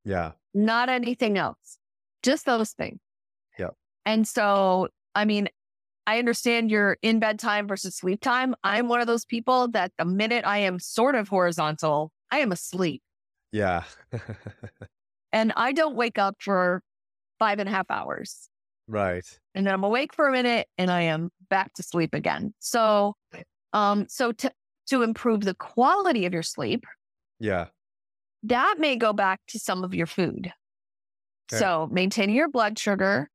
Yeah. Not anything else. Just those things. Yeah. And so, I understand your in bed time versus sleep time. I'm one of those people that the minute I am sort of horizontal, I am asleep. Yeah. And I don't wake up for 5.5 hours. Right. And then I'm awake for a minute and I am back to sleep again. So, to improve the quality of your sleep. Yeah. That may go back to some of your food. Okay. So maintaining your blood sugar,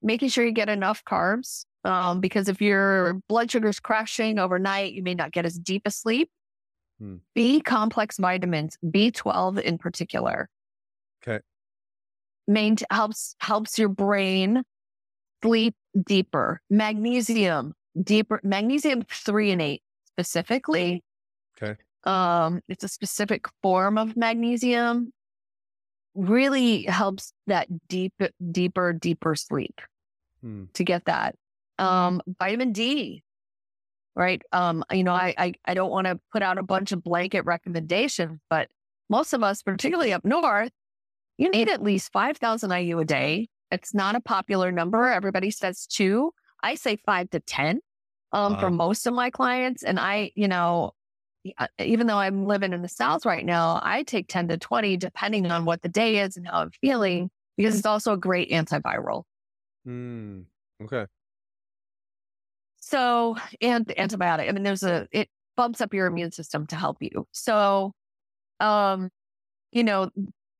making sure you get enough carbs. Because if your blood sugar is crashing overnight, you may not get as deep a sleep. B complex vitamins, B12 in particular. Okay. Helps your brain sleep deeper. Magnesium, deeper. Magnesium 3 and 8 specifically. Okay. It's a specific form of magnesium. really helps that deeper sleep to get that. Vitamin D, right? I don't want to put out a bunch of blanket recommendations, but most of us, particularly up north, you need at least 5,000 IU a day. It's not a popular number. Everybody says 2. I say 5 to 10 for most of my clients. And I, even though I'm living in the South right now, I take 10 to 20 depending on what the day is and how I'm feeling, because it's also a great antiviral. Okay. So, and antibiotic, it bumps up your immune system to help you. So,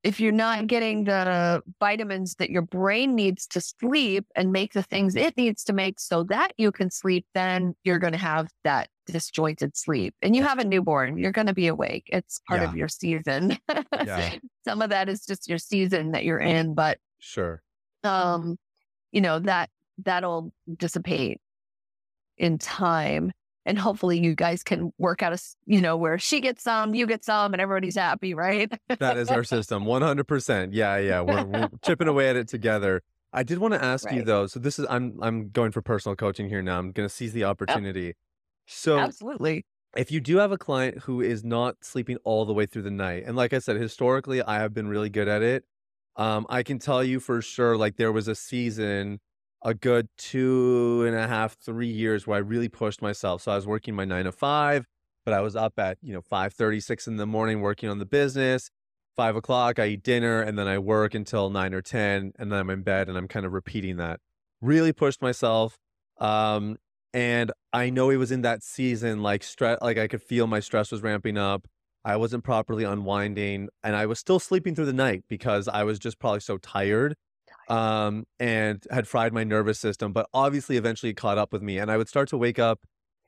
if you're not getting the vitamins that your brain needs to sleep and make the things it needs to make so that you can sleep, then you're going to have that disjointed sleep. And you have a newborn, you're going to be awake. It's part of your season. Some of that is just your season that you're in, but sure. That'll dissipate in time. And hopefully you guys can work out, where she gets some, you get some, and everybody's happy, right? That is our system, 100%. Yeah. We're chipping away at it together. I did want to ask you though, so this is, I'm going for personal coaching here now. I'm going to seize the opportunity. Yep. So absolutely. If you do have a client who is not sleeping all the way through the night, and like I said, historically, I have been really good at it. I can tell you for sure, like there was a season, a good 2.5, 3 years where I really pushed myself. So I was working my 9 to 5, but I was up at, 5:30, 6 in the morning, working on the business. 5 o'clock, I eat dinner, and then I work until 9 or 10, and then I'm in bed, and I'm kind of repeating that. Really pushed myself. And I know it was in that season, like I could feel my stress was ramping up. I wasn't properly unwinding, and I was still sleeping through the night because I was just probably so tired. And had fried my nervous system, but obviously eventually it caught up with me. And I would start to wake up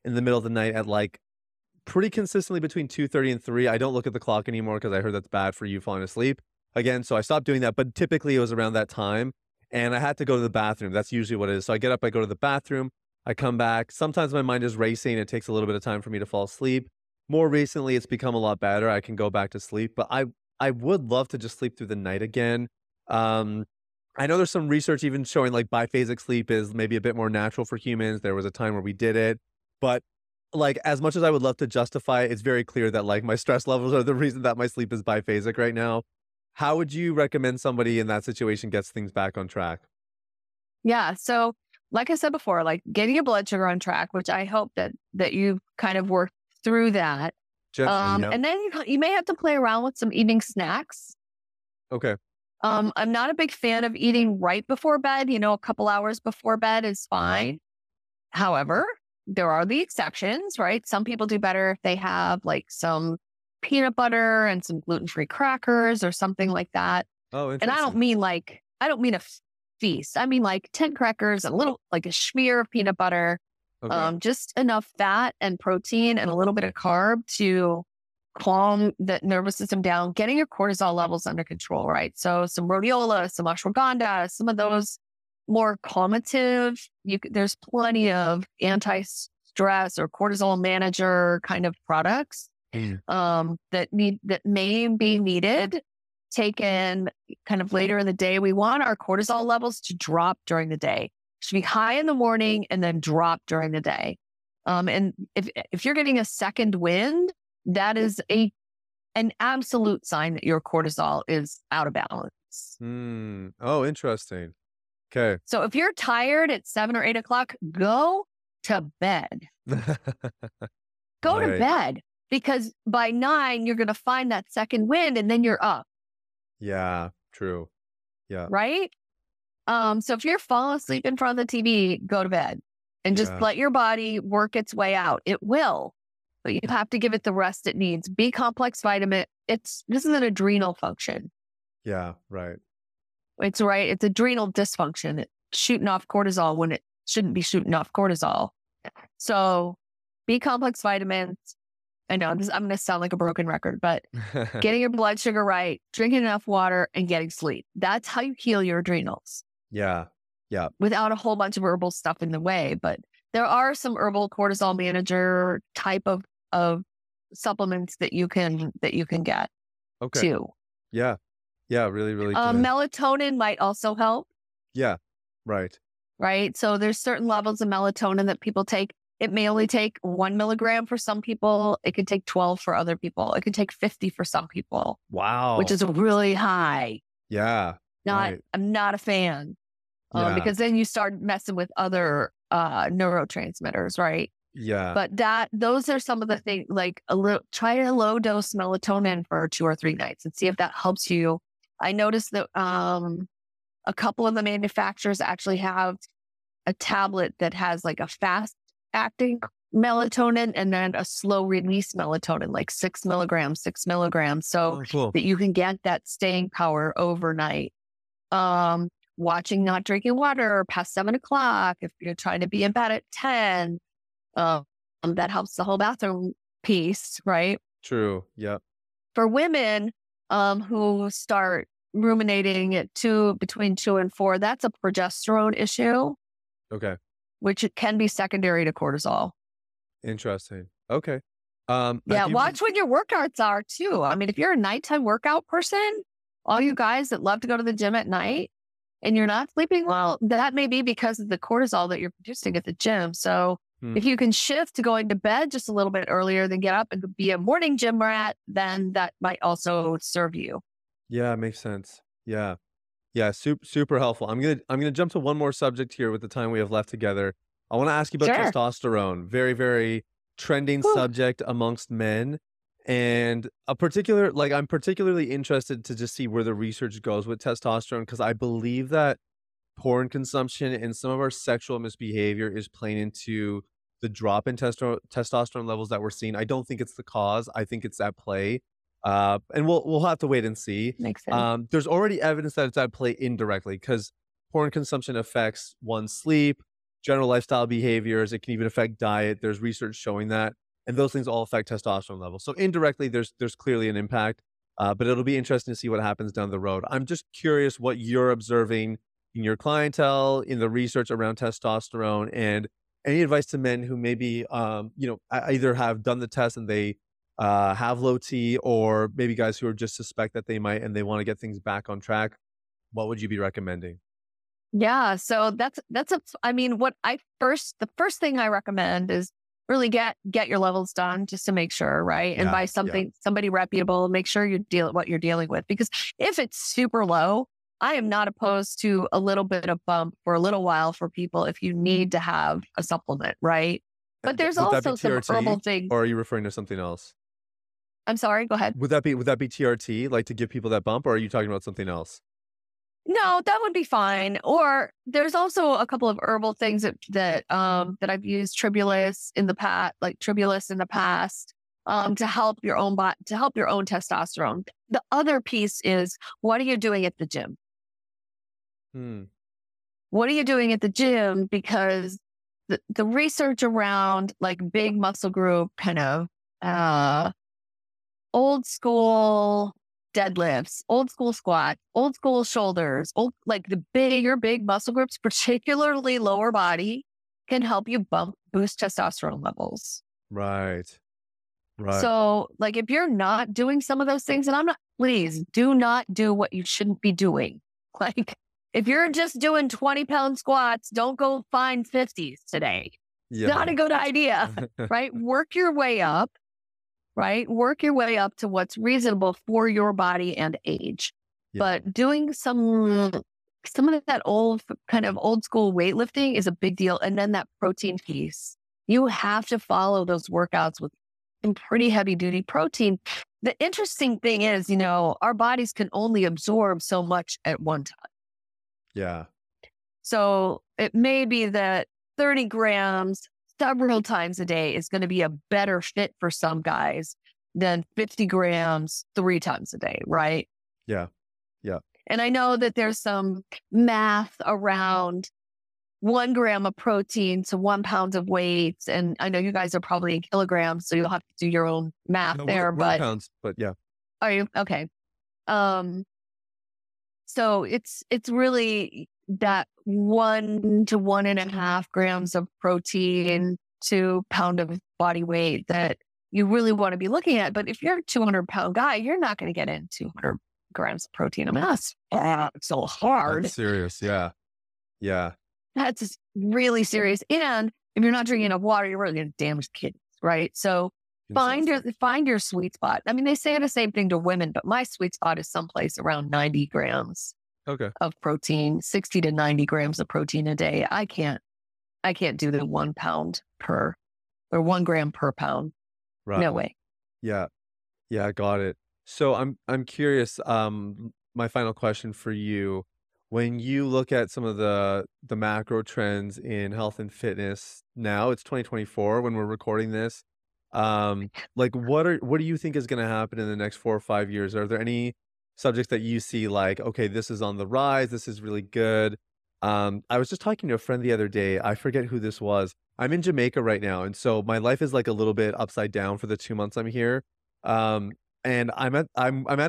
in the middle of the night at like pretty consistently between 2:30 and 3. I don't look at the clock anymore because I heard that's bad for you falling asleep again. So I stopped doing that, but typically it was around that time and I had to go to the bathroom. That's usually what it is. So I get up, I go to the bathroom, I come back. Sometimes my mind is racing. It takes a little bit of time for me to fall asleep. More recently, it's become a lot better. I can go back to sleep, but I would love to just sleep through the night again. I know there's some research even showing like biphasic sleep is maybe a bit more natural for humans. There was a time where we did it, but like as much as I would love to justify it, it's very clear that like my stress levels are the reason that my sleep is biphasic right now. How would you recommend somebody in that situation gets things back on track? Yeah. So like I said before, like getting your blood sugar on track, which I hope that you've kind of worked through that. And then you may have to play around with some evening snacks. Okay. I'm not a big fan of eating right before bed. A couple hours before bed is fine. However, there are the exceptions, right? Some people do better if they have like some peanut butter and some gluten-free crackers or something like that. Oh, interesting. And I don't mean a feast. I mean like 10 crackers, a little, like a smear of peanut butter, just enough fat and protein and a little bit of carb to calm the nervous system down, getting your cortisol levels under control, right? So some rhodiola, some ashwagandha, some of those more calmative, there's plenty of anti-stress or cortisol manager kind of products that may be needed, taken kind of later in the day. We want our cortisol levels to drop during the day. Should be high in the morning and then drop during the day. And if you're getting a second wind, that is an absolute sign that your cortisol is out of balance. Oh, interesting. Okay. So if you're tired at 7 or 8 o'clock, go to bed. Go to bed, because by 9, you're going to find that second wind and then you're up. Yeah, true. Yeah. Right? So if you're falling asleep in front of the TV, go to bed and just let your body work its way out. It will. But you have to give it the rest it needs. B complex vitamin. This is an adrenal function. Yeah, right. It's right. It's adrenal dysfunction. It's shooting off cortisol when it shouldn't be shooting off cortisol. So B complex vitamins. I know I'm going to sound like a broken record, but getting your blood sugar right, drinking enough water, and getting sleep. That's how you heal your adrenals. Yeah. Without a whole bunch of herbal stuff in the way, but there are some herbal cortisol manager type of supplements that you can get. Okay. Too. Yeah. Yeah, really, really good. Melatonin might also help. Yeah, right. Right. So there's certain levels of melatonin that people take. It may only take 1 milligram for some people. It could take 12 for other people. It could take 50 for some people. Wow. Which is really high. Yeah. I'm not a fan because then you start messing with other neurotransmitters, right? Yeah. But those are some of the things, like try a low dose melatonin for 2 or 3 nights and see if that helps you. I noticed that a couple of the manufacturers actually have a tablet that has like a fast acting melatonin and then a slow release melatonin, like 6 milligrams, 6 milligrams. So cool. That you can get that staying power overnight. Watching not drinking water past 7 o'clock. If you're trying to be in bed at 10, that helps the whole bathroom piece, right? True. Yep. For women who start ruminating at between 2 and 4, that's a progesterone issue. Okay. Which it can be secondary to cortisol. Interesting. Okay. Yeah. Watch when your workouts are too. I mean, if you're a nighttime workout person, all you guys that love to go to the gym at night and you're not sleeping well, that may be because of the cortisol that you're producing at the gym. So if you can shift to going to bed just a little bit earlier than get up and be a morning gym rat, then that might also serve you. Yeah, makes sense. Yeah. Yeah, super helpful. I'm gonna jump to one more subject here with the time we have left together. I want to ask you about testosterone, very, very trending subject amongst men, and I'm particularly interested to just see where the research goes with testosterone, because I believe that porn consumption and some of our sexual misbehavior is playing into the drop in testosterone levels that we're seeing. I don't think it's the cause. I think it's at play. And we'll have to wait and see. Makes sense. There's already evidence that it's at play indirectly, because porn consumption affects one's sleep, general lifestyle behaviors. It can even affect diet. There's research showing that, and those things all affect testosterone levels. So indirectly, there's clearly an impact. But it'll be interesting to see what happens down the road. I'm just curious what you're observing in your clientele, in the research around testosterone, and any advice to men who maybe either have done the test and they have low T, or maybe guys who are just suspect that they might and they want to get things back on track. What would you be recommending? Yeah, so the first thing I recommend is really get your levels done just to make sure, right? And buy somebody reputable. Make sure you deal with what you're dealing with, because if it's super low, I am not opposed to a little bit of bump for a little while for people if you need to have a supplement, right? But there's also some herbal things. Or are you referring to something else? I'm sorry, go ahead. Would that be TRT, like to give people that bump, or are you talking about something else? No, that would be fine. Or there's also a couple of herbal things that I've used, Tribulus in the past, to help your own testosterone. The other piece is, what are you doing at the gym? What are you doing at the gym? Because the research around like big muscle group kind of old school deadlifts, old school squat, old school shoulders, your big muscle groups, particularly lower body, can help you boost testosterone levels. Right. So like if you're not doing some of those things, please do not do what you shouldn't be doing. Like if you're just doing 20-pound squats, don't go find 50s today. Yeah. Not a good idea, right? Work your way up. Right? Work your way up to what's reasonable for your body and age. Yeah. But doing some of that old school weightlifting is a big deal. And then that protein piece, you have to follow those workouts with some pretty heavy duty protein. The interesting thing is, our bodies can only absorb so much at one time. Yeah. So it may be that 30 grams several times a day is going to be a better fit for some guys than 50 grams 3 times a day, right? Yeah, yeah. And I know that there's some math around 1 gram of protein to 1 pound of weight, and I know you guys are probably in kilograms, so you'll have to do your own math pounds, but yeah. Are you okay? So it's really that 1 to 1.5 grams of protein to pound of body weight that you really want to be looking at. But if you're a 200-pound guy, you're not going to get in 200 grams of protein a mass. It's so hard. That's serious. Yeah. Yeah. That's really serious. And if you're not drinking enough water, you're really going to damage kidneys, right? So find your sweet spot. I mean, they say the same thing to women, but my sweet spot is someplace around 90 grams of protein, 60 to 90 grams of protein a day. I can't do the 1 pound per or 1 gram per pound. Right. No way. Yeah. Yeah. Got it. So I'm curious, my final question for you, when you look at some of the macro trends in health and fitness now, it's 2024 when we're recording this, like what do you think is going to happen in the next 4 or 5 years? Are there any subjects that you see like, okay, this is on the rise, this is really good? I was just talking to a friend the other day. I forget who this was. I'm in Jamaica right now. And so my life is like a little bit upside down for the 2 months I'm here. And I'm at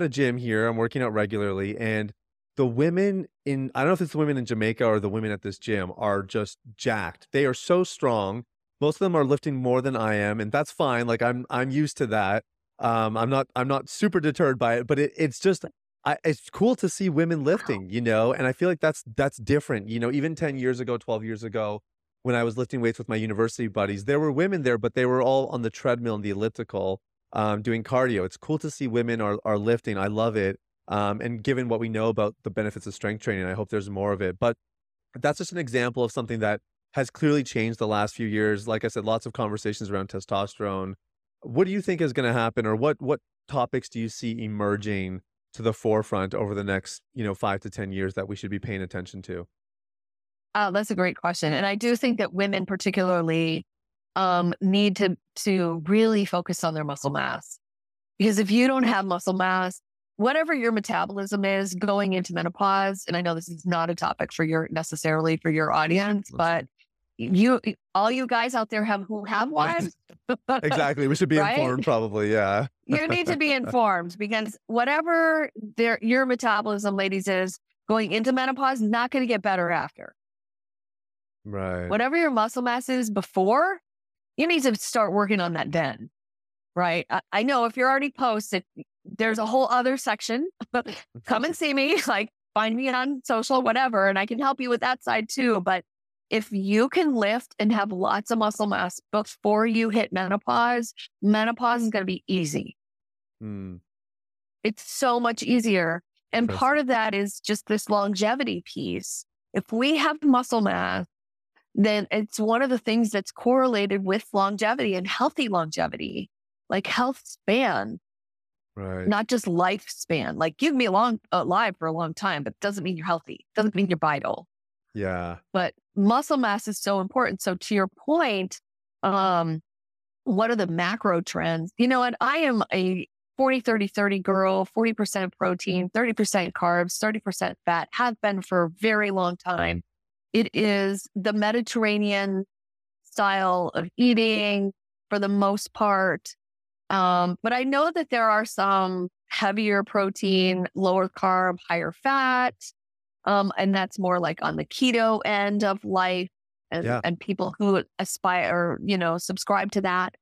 a gym here. I'm working out regularly. And the women in, I don't know if it's the women in Jamaica or the women at this gym, are just jacked. They are so strong. Most of them are lifting more than I am. And that's fine. Like I'm used to that. I'm not super deterred by it, but it's just, it's cool to see women lifting, you know? And I feel like that's different. You know, even 10 years ago, 12 years ago, when I was lifting weights with my university buddies, there were women there, but they were all on the treadmill and the elliptical, doing cardio. It's cool to see women are lifting. I love it. And given what we know about the benefits of strength training, I hope there's more of it. But that's just an example of something that has clearly changed the last few years. Like I said, lots of conversations around testosterone. What do you think is going to happen, or what topics do you see emerging to the forefront over the next, 5 to 10 years that we should be paying attention to? That's a great question. And I do think that women particularly need to really focus on their muscle mass. Because if you don't have muscle mass, whatever your metabolism is going into menopause, and I know this is not a topic for your audience, but all you guys out there who have wives. Exactly. We should be informed probably. Yeah. You need to be informed, because whatever your metabolism, ladies, is going into menopause, not going to get better after. Right. Whatever your muscle mass is before, you need to start working on that then. Right. I know if you're already posted, there's a whole other section. Come and see me, like find me on social, whatever. And I can help you with that side too. But if you can lift and have lots of muscle mass before you hit menopause, menopause is going to be easy. Mm. It's so much easier. And part of that is just this longevity piece. If we have muscle mass, then it's one of the things that's correlated with longevity and healthy longevity, like health span. Right. Not just lifespan. Like you can be alive for a long time, but it doesn't mean you're healthy. It doesn't mean you're vital. Yeah. But muscle mass is so important. So to your point, what are the macro trends? You know, and I am a 40-30-30 girl, 40% protein, 30% carbs, 30% fat, have been for a very long time. It is the Mediterranean style of eating for the most part. But I know that there are some heavier protein, lower carb, higher fat, and that's more like on the keto end of life and people who aspire, subscribe to that.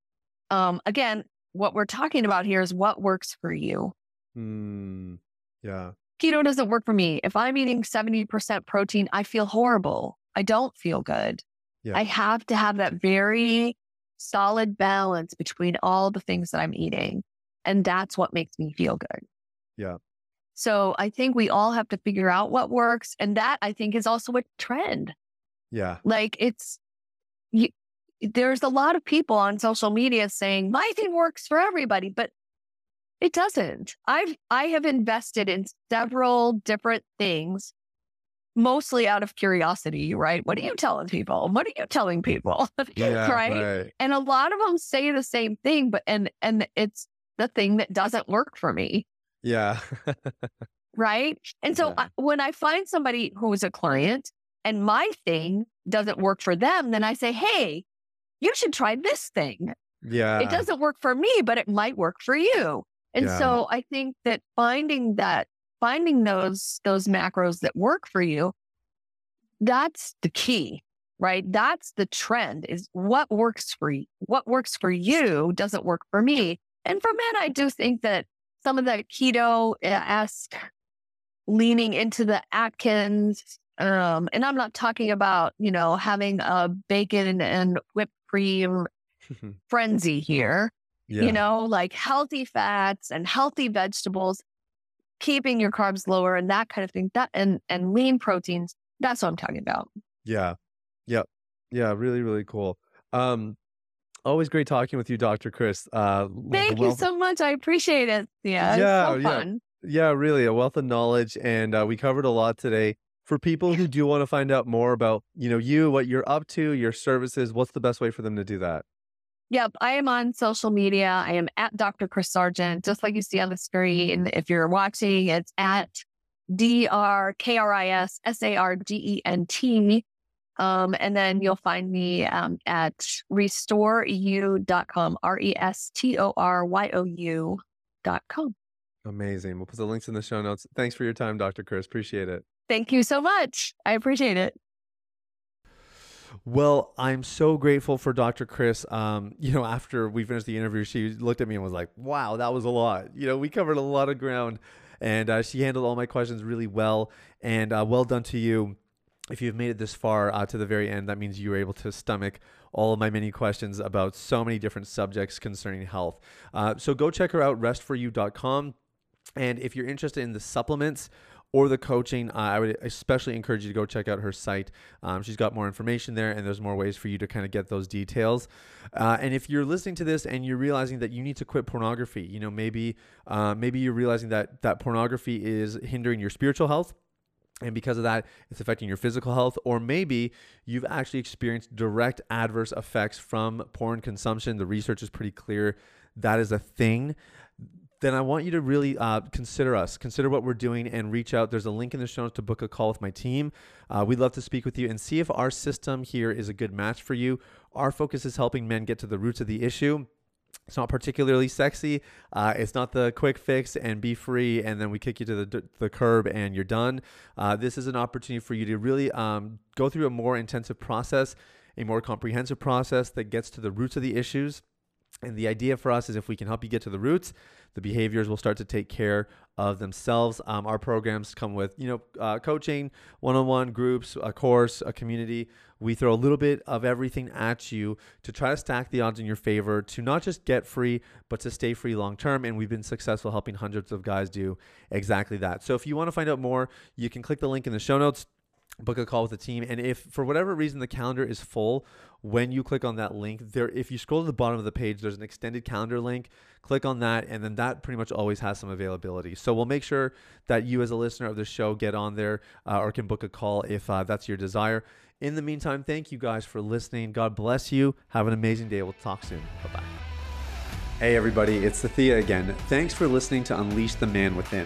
Again, what we're talking about here is what works for you. Mm, yeah. Keto doesn't work for me. If I'm eating 70% protein, I feel horrible. I don't feel good. Yeah. I have to have that very solid balance between all the things that I'm eating. And that's what makes me feel good. Yeah. So I think we all have to figure out what works. And that, I think, is also a trend. Yeah. Like there's a lot of people on social media saying, my thing works for everybody, but it doesn't. I have invested in several different things, mostly out of curiosity, right? What are you telling people? What are you telling people? Yeah, right? And a lot of them say the same thing, but and it's the thing that doesn't work for me. Yeah. Right? And so when I find somebody who is a client and my thing doesn't work for them, then I say, hey, you should try this thing. Yeah. It doesn't work for me, but it might work for you. And so I think that finding those macros that work for you, that's the key, right? That's the trend, is what works for you. What works for you doesn't work for me. And for men, I do think that some of that keto-esque leaning into the Atkins. And I'm not talking about, you know, having a bacon and whipped cream frenzy here, you know, like healthy fats and healthy vegetables, keeping your carbs lower and that kind of thing, that and lean proteins. That's what I'm talking about. Yeah. Yeah. Yeah. Really, really cool. Always great talking with you, Dr. Kris. Thank you so much. I appreciate it. Yeah, it's so fun. Yeah, really a wealth of knowledge. And we covered a lot today. For people who do want to find out more about, you know, you, what you're up to, your services, what's the best way for them to do that? Yep. I am on social media. I am at Dr. Kris Sargent, just like you see on the screen. If you're watching, it's at DrKrisSargent. And then you'll find me at restoryou.com, RESTORYOU.com. Amazing. We'll put the links in the show notes. Thanks for your time, Dr. Kris. Appreciate it. Thank you so much. I appreciate it. Well, I'm so grateful for Dr. Kris. You know, after we finished the interview, she looked at me and was like, wow, that was a lot. You know, we covered a lot of ground, and she handled all my questions really well, and well done to you. If you've made it this far to the very end, that means you were able to stomach all of my many questions about so many different subjects concerning health. So go check her out, restoryou.com. And if you're interested in the supplements or the coaching, I would especially encourage you to go check out her site. She's got more information there, and there's more ways for you to kind of get those details. And if you're listening to this and you're realizing that you need to quit pornography, you know, maybe you're realizing that pornography is hindering your spiritual health, and because of that, it's affecting your physical health, or maybe you've actually experienced direct adverse effects from porn consumption. The research is pretty clear. That is a thing. Then I want you to really consider us, consider what we're doing, and reach out. There's a link in the show notes to book a call with my team. We'd love to speak with you and see if our system here is a good match for you. Our focus is helping men get to the roots of the issue. It's not particularly sexy. It's not the quick fix and be free, and then we kick you to the curb and you're done. This is an opportunity for you to really go through a more intensive process, a more comprehensive process that gets to the roots of the issues. And the idea for us is if we can help you get to the roots, the behaviors will start to take care of themselves. Our programs come with, you know, coaching, one-on-one groups, a course, a community. We throw a little bit of everything at you to try to stack the odds in your favor to not just get free, but to stay free long-term. And we've been successful helping hundreds of guys do exactly that. So if you want to find out more, you can click the link in the show notes, book a call with the team. And if for whatever reason the calendar is full, when you click on that link there, if you scroll to the bottom of the page, there's an extended calendar link. Click on that, and then that pretty much always has some availability. So we'll make sure that you as a listener of the show get on there or can book a call if that's your desire. In the meantime, thank you guys for listening. God bless you. Have an amazing day. We'll talk soon. Bye-bye. Hey everybody, it's Sathiya again. Thanks for listening to Unleash the Man Within.